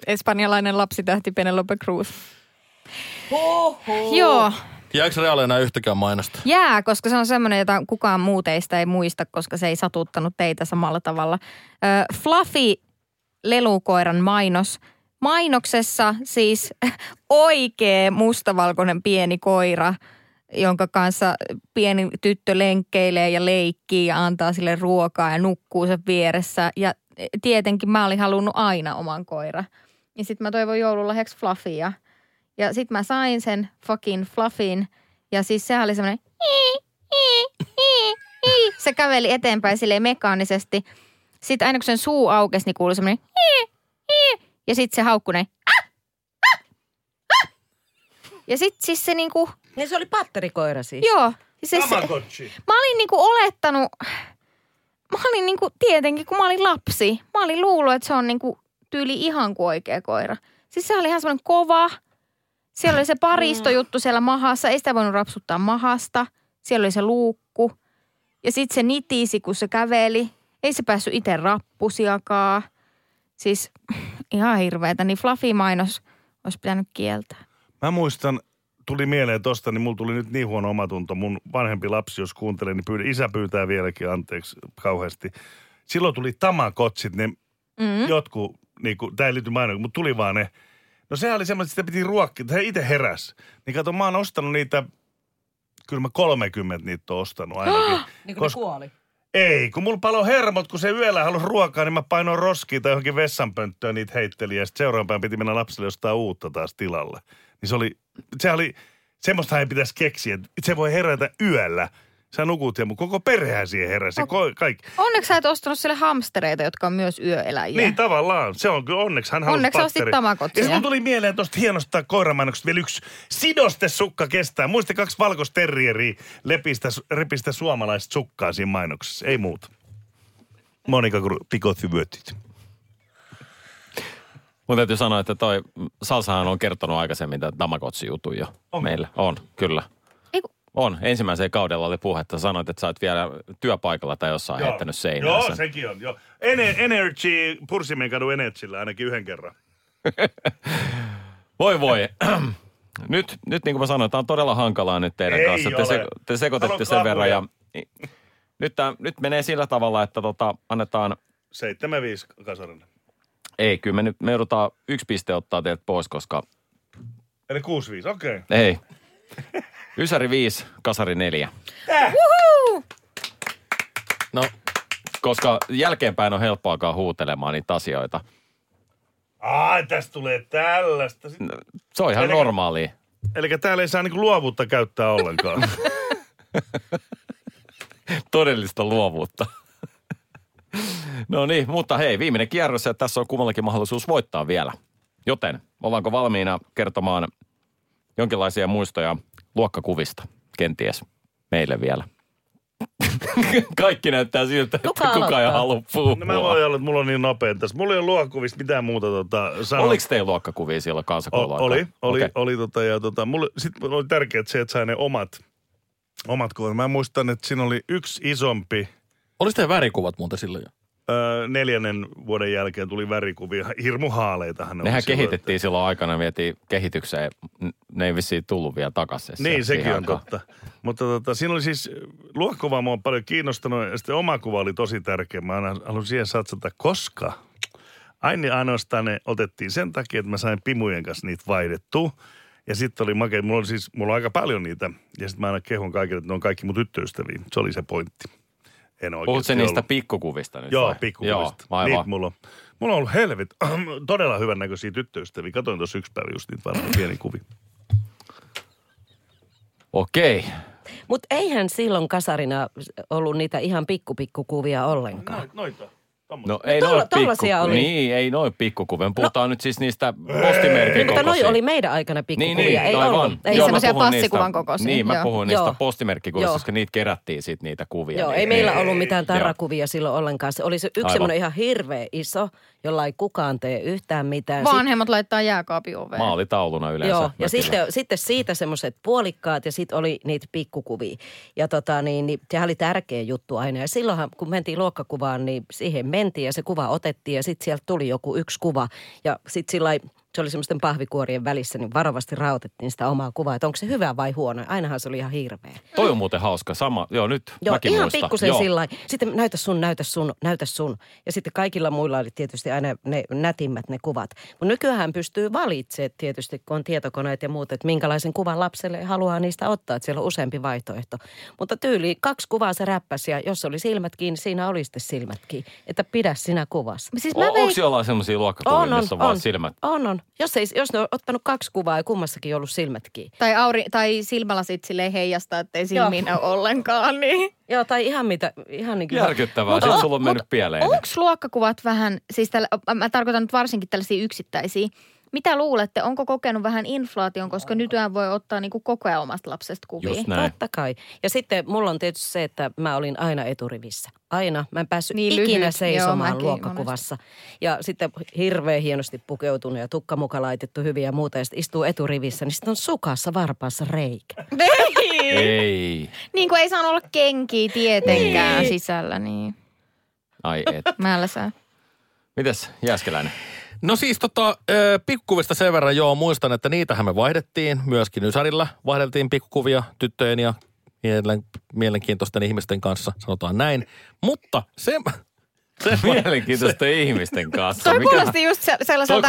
espanjalainen lapsitähti Penelope Cruz. Joo. Jääkö Realle enää yhtäkään mainosta? Jää, koska se on semmoinen, jota kukaan muu teistä ei muista, koska se ei satuttanut teitä samalla tavalla. Fluffy lelukoiran mainos. Mainoksessa siis oikea mustavalkoinen pieni koira, jonka kanssa pieni tyttö lenkkeilee ja leikkii ja antaa sille ruokaa ja nukkuu sen vieressä. Ja tietenkin mä olin halunnut aina oman koira. Ja sit mä toivon joululahjaksi Fluffyä. Ja sit mä sain sen fucking Fluffyn. Ja siis sehän oli semmoinen... Se käveli eteenpäin silleen mekaanisesti. Sitten aina kun sen suu aukesi, niin kuului semmoinen... Ja sitten se haukkui näin. Ja sitten siis se niinku... Ja se oli patterikoira siis. Joo. Tamagotchi. Mä olin niinku olettanut... Mä olin niinku tietenkin, kun mä olin lapsi. Mä olin luullut, että se on niinku tyyli ihan kuin oikea koira. Siis se oli ihan semmoinen kova. Siellä oli se paristojuttu siellä mahassa. Ei sitä voinut rapsuttaa mahasta. Siellä oli se luukku. Ja sitten se nitisi, kun se käveli. Ei se päässyt itse rappusiakaan. Siis ihan hirveetä. Niin Fluffy-mainos olisi pitänyt kieltää. Mä muistan, tuli mieleen tosta, niin mulla tuli nyt niin huono omatunto. Mun vanhempi lapsi, jos kuuntelee, niin isä pyytää vieläkin anteeksi kauheasti. Silloin tuli tamagotsit, ne jotkut, niin kuin, tää ei liity mainoon, mutta tuli vaan ne. No sehän oli semmoinen, että sitä piti ruokkia, että se itse heräsi. Niin kato, mä oon ostanut niitä, kyllä mä 30 niitä oon ostanut ainakin. Niin kuin ne kuoli. Ei, kun mulla palo hermot, kun se yöllä halusi ruokaa, niin mä painoin roskiin tai johonkin vessanpönttöön niitä heitteliä. Ja sitten seuraavan piti mennä lapsille jostain uutta taas tilalle. Niin se oli semmoista ei pitäisi keksiä, että se voi herätä yöllä. Sä nukut ja mun koko perhehän siihen heräsi. Kaikki. Onneksi sä et ostanut sille hamstereita, jotka on myös yöeläjiä. Niin tavallaan, se on kyllä onneksi. Hän halusi onneksi ostit tamakotsia. Ja se tuli mieleen tuosta hienosta koiramainoksesta vielä yksi sidostesukka kestää. Muista 2 valkosterrieriä repistä suomalaista sukkaa siinä mainoksessa. Ei muuta. Monica Cruz, pikot hyötit. Mun täytyy sanoa, että toi Salsahan on kertonut aikaisemmin tämän tamakotsi-jutun jo meille. On, kyllä. On. Ensimmäiseen kaudella oli puhetta. Sanoit, että sä oot vielä työpaikalla tai jossain heittänyt seinään. Joo, sekin on. Jo. Energy, Pursimenkadun Energyllä ainakin 1 kerran. Voi. Nyt niin kuin mä sanoin, tää on todella hankalaa nyt teidän kanssa. Te sekoitette sen verran. Ja, nyt menee sillä tavalla, että annetaan... 7-5 kasarille. Ei, kyllä me joudutaan 1 piste ottaa teiltä pois, koska... Eli 6-5, okei. Ei. Ysäri 5, kasari 4. Woohoo! No, koska jälkeenpäin on helppoakaan huutelemaan niitä asioita. Tästä tulee tällaista. No, se on ihan normaalia. Eli täällä ei saa niinku luovuutta käyttää ollenkaan. Todellista luovuutta. No niin, mutta hei, viimeinen kierros ja tässä on kummallakin mahdollisuus voittaa vielä. Joten, ollaanko valmiina kertomaan jonkinlaisia muistoja luokkakuvista kenties meille vielä? Kaikki näyttää siltä, että kukaan ei halua puhua. No mä voin olla, että mulla on niin nopein tässä. Mulla ei ole luokkakuvista mitään muuta sanoa. Oliko teillä luokkakuvia siellä kansakoululla? Oli. Sitten oli tärkeää se, että sai ne omat kuvat. Mä muistan, että siinä oli yksi isompi. Olis teillä värikuvat muuten silloin jo? 4. vuoden jälkeen tuli värikuvia. Hirmu haaleitahan ne oli. Nehän kehitettiin silloin aikana, vietiin kehitykseen. Ne ei vissiin tullut vielä takaisin. Niin, sekin on totta. Mutta siinä oli siis, luokkuva mua on paljon kiinnostanut ja sitten oma kuva oli tosi tärkeä. Mä aina halusin siihen satsata, koska ainoastaan ne otettiin sen takia, että mä sain pimujen kanssa niitä vaihdettua. Ja sitten oli makea, mulla oli aika paljon niitä. Ja sitten mä aina kehon kaikille, että ne on kaikki mun tyttöystäviä. Se oli se pointti. Puhutko niistä pikkukuvista nyt? Joo, pikkukuvista. Joo, niitä mulla on ollut todella hyvän näköisiä tyttöystäviä. Katoin tuossa yksi päivä just niitä varmaan pieni kuvi. Okei. Mutta eihän silloin kasarina ollut niitä ihan pikkupikkukuvia ollenkaan. Noita. Tollaisia oli. Niin, ei noin pikkukuvia. Puhutaan nyt siis niistä postimerkin kokoisia. Mutta noi oli meidän aikana pikkukuvia, ei ollut. Ei semmoisia passikuvan kokoisia. Niin, mä puhun niistä postimerkkikuvista, koska niitä kerättiin siitä niitä kuvia. Joo, ei meillä ollut mitään tarrakuvia silloin ollenkaan. Se oli se yksi semmoinen ihan hirveä iso, jolla ei kukaan tee yhtään mitään. Vanhemmat laittaa jääkaapin oveen. Maalitauluna yleensä. Joo, ja sitten siitä semmoiset puolikkaat ja sitten oli niitä pikkukuvia. Ja sehän oli tärkeä juttu aina. Ja silloinhan, kun mentiin luokkakuvaan, niin siihen mentiin ja se kuva otettiin ja sitten sieltä tuli joku yksi kuva. Ja sitten se oli semmoisten pahvikuorien välissä, niin varovasti rautettiin sitä omaa kuvaa, että onko se hyvä vai huono. Ainahan se oli ihan hirveä. Toi on muuten hauska. Sama, joo nyt mäkin ihan muistan. Ihan pikkusen sillä sitten näytä sun. Ja sitten kaikilla muilla oli tietysti aina ne nätimmät ne kuvat. Mutta nykyään pystyy valitsemaan tietysti, kun on tietokoneet ja muut, että minkälaisen kuvan lapselle haluaa niistä ottaa. Että siellä on useampi vaihtoehto. Mutta tyyliin 2 kuvaa se räppäsi ja jos oli silmätkin, niin siinä oli sitten silmätkin. Että pidä sinä kuvassa. Siis onko jollain sellaisia luokkakuvia, jossa on vaan silmät? On. Jos ne on ottanut 2 kuvaa ja kummassakin ollut silmätkin. Tai silmälasit silleen heijastaa, ettei silmiin ole ollenkaan. Niin. Joo, tai ihan mitä. Ihan niin järkyttävää. Sitten sulla on mennyt pieleen. Onko luokkakuvat vähän, siis mä tarkoitan nyt varsinkin tällaisia yksittäisiä. Mitä luulette, onko kokenut vähän inflaation, koska nykyään voi ottaa niin kuin koko ajan omasta lapsesta kuvia? Just näin. Totta kai. Ja sitten mulla on tietysti se, että mä olin aina eturivissä. Aina. Mä en päässyt ikinä seisomaan luokkakuvassa. Monesti. Ja sitten hirveän hienosti pukeutunut ja tukka muka laitettu hyvin ja muuta. Ja sitten istuu eturivissä, niin sitten on sukassa varpaassa reikä. Ei. Niin kuin ei saanut olla kenkiä tietenkään sisällä, niin. Ai et. Mä älä saa. Mites Jääskeläinen? No siis pikkukuvista sen verran muistan, että niitähän me vaihdettiin. Myöskin Ysärillä vaihdeltiin pikkukuvia tyttöjen ja mielenkiintoisten ihmisten kanssa, sanotaan näin. Mutta se mielenkiintoisten ihmisten kanssa. Toi kuulosti just sellaiselta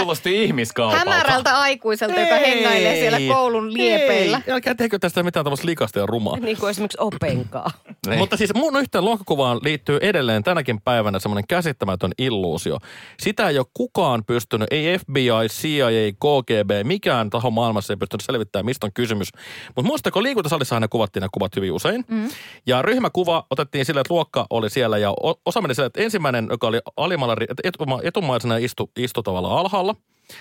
hämärältä aikuiselta, joka hengailee siellä koulun liepeillä. Älkää tehkö tästä mitään tämmöistä likasta ja rumaa. Niin kuin esimerkiksi openkaa. Mutta siis mun yhteen luokkakuvaan liittyy edelleen tänäkin päivänä semmoinen käsittämätön illuusio. Sitä ei ole kukaan pystynyt, ei FBI, CIA, KGB, mikään taho maailmassa ei pystynyt selvittämään, mistä on kysymys. Mutta muistako, liikuntasalissa ne kuvattiin nämä kuvat hyvin usein. Ja ryhmäkuva otettiin sillä, että luokka oli siellä ja osa meni sillä, että ensimmäinen, joka oli alimmalla, etumaisena istu tavallaan alhaalla.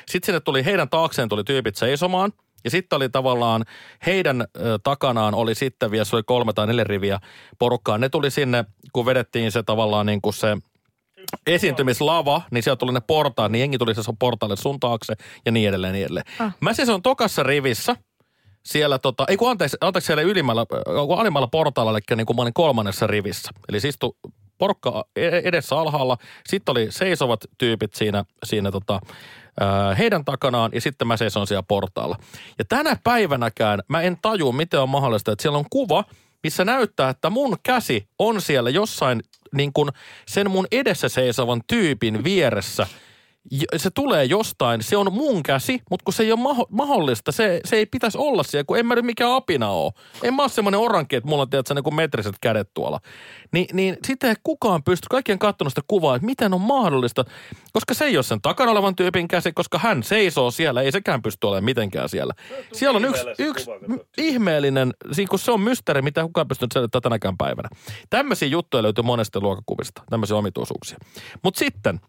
Sitten sinne tuli, heidän taakseen tuli tyypit seisomaan. Ja sitten oli tavallaan, heidän takanaan oli sitten vielä, se oli 3 tai 4 riviä porukkaa. Ne tuli sinne, kun vedettiin se tavallaan niin kuin se esiintymislava, niin sieltä tuli ne portaat, niin jengi tuli se portaalle sun taakse ja niin edelleen, niin edelleen. Mä siis on tokassa rivissä. Siellä anteeksi siellä alimmalla portaalla, eli niin kuin mä olin 3. rivissä. Eli siis porukka edessä alhaalla. Sitten oli seisovat tyypit siinä heidän takanaan ja sitten mä seison siellä portaalla. Ja tänä päivänäkään mä en tajua, miten on mahdollista, että siellä on kuva, missä näyttää, että mun käsi on siellä jossain niin kuin sen mun edessä seisovan tyypin vieressä. se tulee jostain, se on mun käsi, mutta kun se ei ole mahdollista, se ei pitäisi olla siellä, kun en mä nyt mikään apina ole. En mä ole semmoinen orankki, että mulla on tiedätkö niin kuin metriset kädet tuolla. Niin sitten ei kukaan pysty, kaikki on katsonut sitä kuvaa, että miten on mahdollista, koska se ei ole sen takana olevan tyypin käsi, koska hän seisoo siellä, ei sekään pysty olemaan mitenkään siellä. Siellä on yksi ihmeellinen, kun se on mysteeri, mitä kukaan pystynyt selittämään tänäkään päivänä. Tämmöisiä juttuja löytyy monesta luokakuvista, tämmöisiä omituisuuksia. Mutta sitten...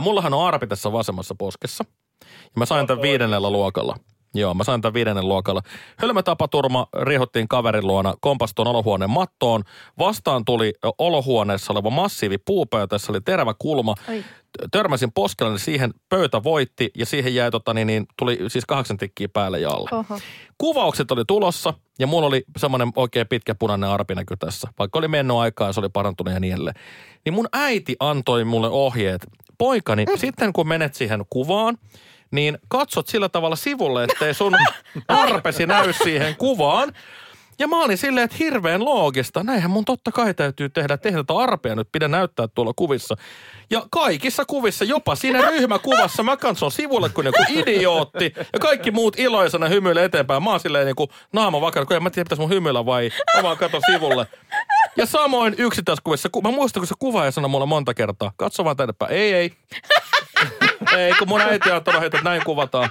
Mullahan on arpi tässä vasemmassa poskessa. Ja mä sain tämän 5. luokalla. Joo, mä sain tämän 5. luokalla. Hölmötapaturma, riehuttiin kaverin luona, kompastuun olohuoneen mattoon. Vastaan tuli olohuoneessa oleva massiivi puupöytä, tässä oli terävä kulma. Ai. Törmäsin poskella, niin siihen pöytä voitti ja siihen jäi, tuli siis 8 tikkiä päälle ja alle. Oho. Kuvaukset oli tulossa ja mulla oli semmoinen oikein pitkä punainen arpi näky tässä. Vaikka oli mennyt aikaa ja se oli parantunut ja niin edelleen. Niin mun äiti antoi mulle ohjeet. Poikani, sitten kun menet siihen kuvaan, niin katsot sillä tavalla sivulle, ettei sun arpesi näy siihen kuvaan. Ja mä olin silleen, että hirveän loogista. Näinhän mun totta kai täytyy tehdä tätä arpea nyt, pidä näyttää tuolla kuvissa. Ja kaikissa kuvissa, jopa siinä ryhmäkuvassa, mä katson sivulle kuin joku idiootti. Ja kaikki muut iloisena hymyillä eteenpäin. Mä oon silleen niin kuin naama vakana, kun en mä tiedä, pitäis mun hymyillä vai mä vaan katon sivulle. Ja samoin yksittäiskuvissa, mä muistan, kun se kuvaaja sanoi mulle monta kertaa, katso vaan tännepäin, ei. Ei, kun mun äiti on todella heitä, näin kuvataan.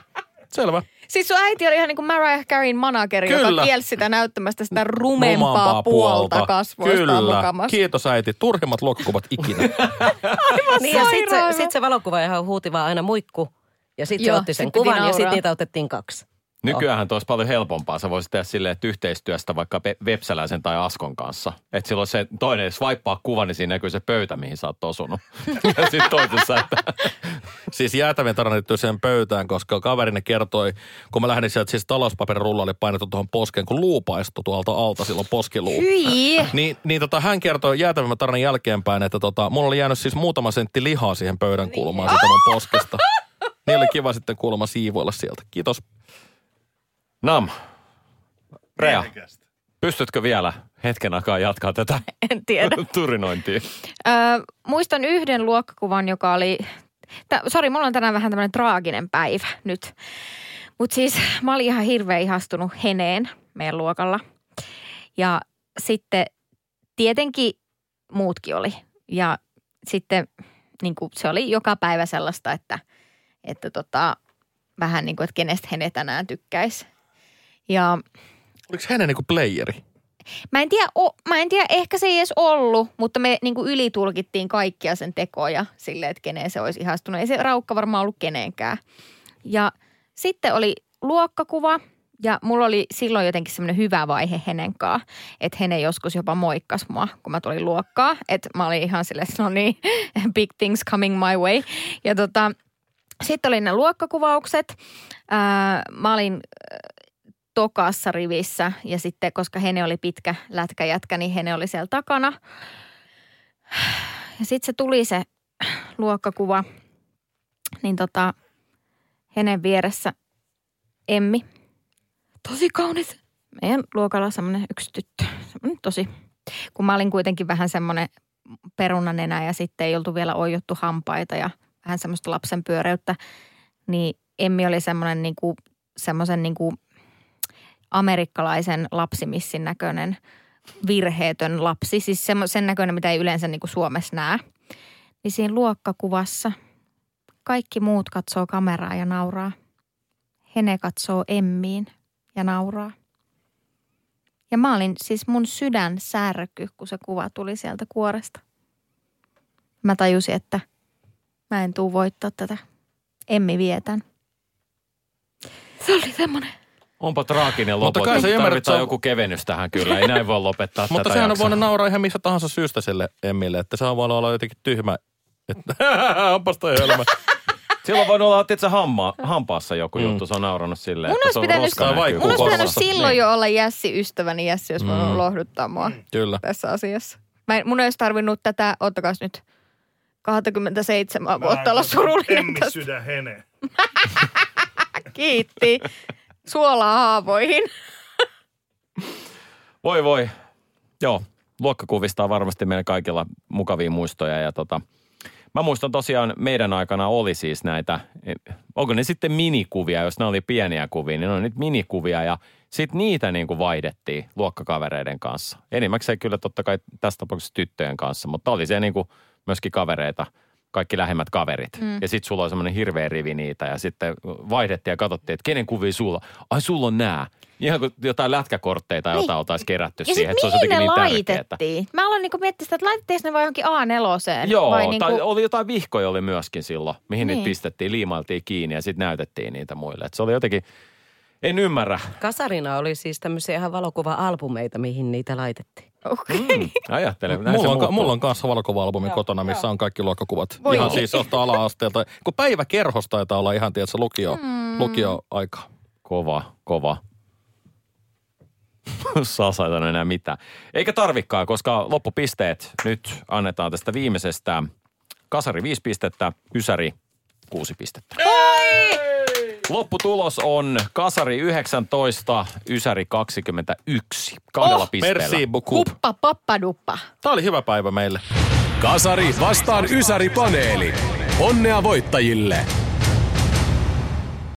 Selvä. Siis sun äiti oli ihan niin kuin Mariah Careyn manageri, kyllä, joka kielsi sitä näyttämästä sitä rumempaa puolta kasvoistaan mukamassa. Kyllä, kiitos äiti. Turhimmat luokkakuvat ikinä. Aivan niin, sairaan. Ja sit se valokuvaajahan huuti vaan aina muikku. Ja sit se otti sen kuvan nauraa. Ja sit niitä otettiin 2. Nykyäänhän tois paljon helpompaa. Sä voisit tehdä silleen, että yhteistyöstä vaikka Vepsäläisen tai Askon kanssa. Että silloin se toinen swipeaa kuva, niin siinä näkyy se pöytä, mihin sä oot osunut. Ja sit toisessa, että... Siis jäätävien tarannittyy siihen pöytään, koska kaverine kertoi, kun mä lähdin sieltä, siis talouspaperin rulla oli painettu tuohon poskeen, kun luu paistui tuolta alta silloin poskiluu. Hän kertoi jäätävien tarinan jälkeenpäin, että mulla oli jäänyt siis muutama sentti lihaa siihen pöydän kulmaan siitä mun poskesta. Niin oli kiva sitten kuulemma siivoilla sieltä. Kiitos. Nam, Rea, pystytkö vielä hetken aikaa jatkaa tätä turinointia? Muistan yhden luokkakuvan, joka oli... Sori, mulla on tänään vähän tämmöinen traaginen päivä nyt. Mutta siis mä olin ihan hirveän ihastunut Heneen meidän luokalla. Ja sitten tietenkin muutkin oli. Ja sitten niin kuin se oli joka päivä sellaista, että vähän niin kuin, että kenestä Hene tänään tykkäisi. Ja... Oliko Hene niin kuin playeri? Mä en tiedä, ehkä se ei edes ollut, mutta me niin kuin ylitulkittiin kaikkia sen tekoja silleen, että keneen se olisi ihastunut. Ei se raukka varmaan ollut keneenkään. Ja sitten oli luokkakuva ja mulla oli silloin jotenkin semmoinen hyvä vaihe Henenkaan, että Hene joskus jopa moikkasi mua, kun mä tulin luokkaan. Että mä olin ihan silleen, no niin, big things coming my way. Ja sitten oli ne luokkakuvaukset. Mä olin tokassa rivissä ja sitten, koska Hene oli pitkä lätkäjätkä, niin Hene oli siellä takana. Ja sitten se tuli se luokkakuva, niin Henen vieressä Emmi. Tosi kaunis. Meidän luokalla semmoinen yksi tyttö. Semmoinen tosi. Kun mä olin kuitenkin vähän semmoinen perunanenä ja sitten ei oltu vielä oijottu hampaita ja vähän semmoista lapsen pyöreyttä, niin Emmi oli semmoinen semmoisen amerikkalaisen lapsimissin näköinen virheetön lapsi. Siis sen näköinen, mitä ei yleensä niinku Suomessa näe. Niin siinä luokkakuvassa kaikki muut katsoo kameraa ja nauraa. Hene katsoo Emmiin ja nauraa. Ja mä olin siis mun sydän särky, kun se kuva tuli sieltä kuoresta. Mä tajusin, että mä en tuu voittaa tätä. Emmi vietän. Se oli semmoinen. Onpa traaginen loppu. Tarvitaan joku kevennys tähän kyllä. Ei näin voi lopettaa tätä. Mutta sehän on voinut nauraa ihan missä tahansa syystä sille Emmille. Että sehän voi olla jotenkin tyhmä. Onpas toi hölmä. Silloin voi olla, että hampaassa joku juttu. Se on naurannut silleen. Mun olisi pitänyt silloin jo olla Jässi ystäväni Jässi, jos mä voin lohduttaa mua tässä asiassa. Mun ei olisi tarvinnut tätä, ottakaas nyt. 27 vuotta olla surullinen. Emmi sydän Hene. Kiitti. Suolaa haavoihin. Voi. Joo, luokkakuvista on varmasti meillä kaikilla mukavia muistoja. Ja Mä muistan tosiaan, meidän aikana oli siis näitä, onko ne sitten minikuvia, jos ne oli pieniä kuvia, niin ne on nyt minikuvia ja sitten niitä niin kuin vaihdettiin luokkakavereiden kanssa. Enimmäkseen kyllä totta kai tässä tapauksessa tyttöjen kanssa, mutta oli se niin kuin myöskin kavereita, kaikki lähemmät kaverit. Mm. Ja sitten sulla on semmoinen hirveä rivi niitä ja sitten vaihdettiin ja katsottiin, että kenen kuvia sulla on. Ai sulla on nää. Ihan kuin jotain lätkäkortteita, jota oltaisiin kerätty ja siihen. Ja sitten mihin ne laitettiin? Mä aloin niinku miettiä sitä, että laitettiin ne vaan johonkin A4:een. Joo, vai tai niinku... oli jotain vihkoja oli myöskin silloin, mihin niitä pistettiin, liimailtiin kiinni ja sitten näytettiin niitä muille. Et se oli jotenkin, en ymmärrä. Kasarina oli siis tämmöisiä ihan valokuva-albumeita, mihin niitä laitettiin. Okei. Okay. Ajattelen. Mulla on kanssa valokuva-albumi kotona, missä on kaikki luokkakuvat. Voi ihan siis ottaa ala-asteelta. Kun päiväkerhos taitaa olla ihan tietysti lukioaika. Kova. Sasa ei enää mitään. Eikä tarvikaan, koska loppupisteet nyt annetaan tästä viimeisestä. Kasari 5 pistettä, Ysäri 6 pistettä. Oi! Lopputulos on Kasari 19, Ysäri 21. Kahdella pisteellä. Merci beaucoup. Kuppa, pappa, duppa. Tämä oli hyvä päivä meille. Kasari vastaan Ysäri-paneeli. Onnea voittajille!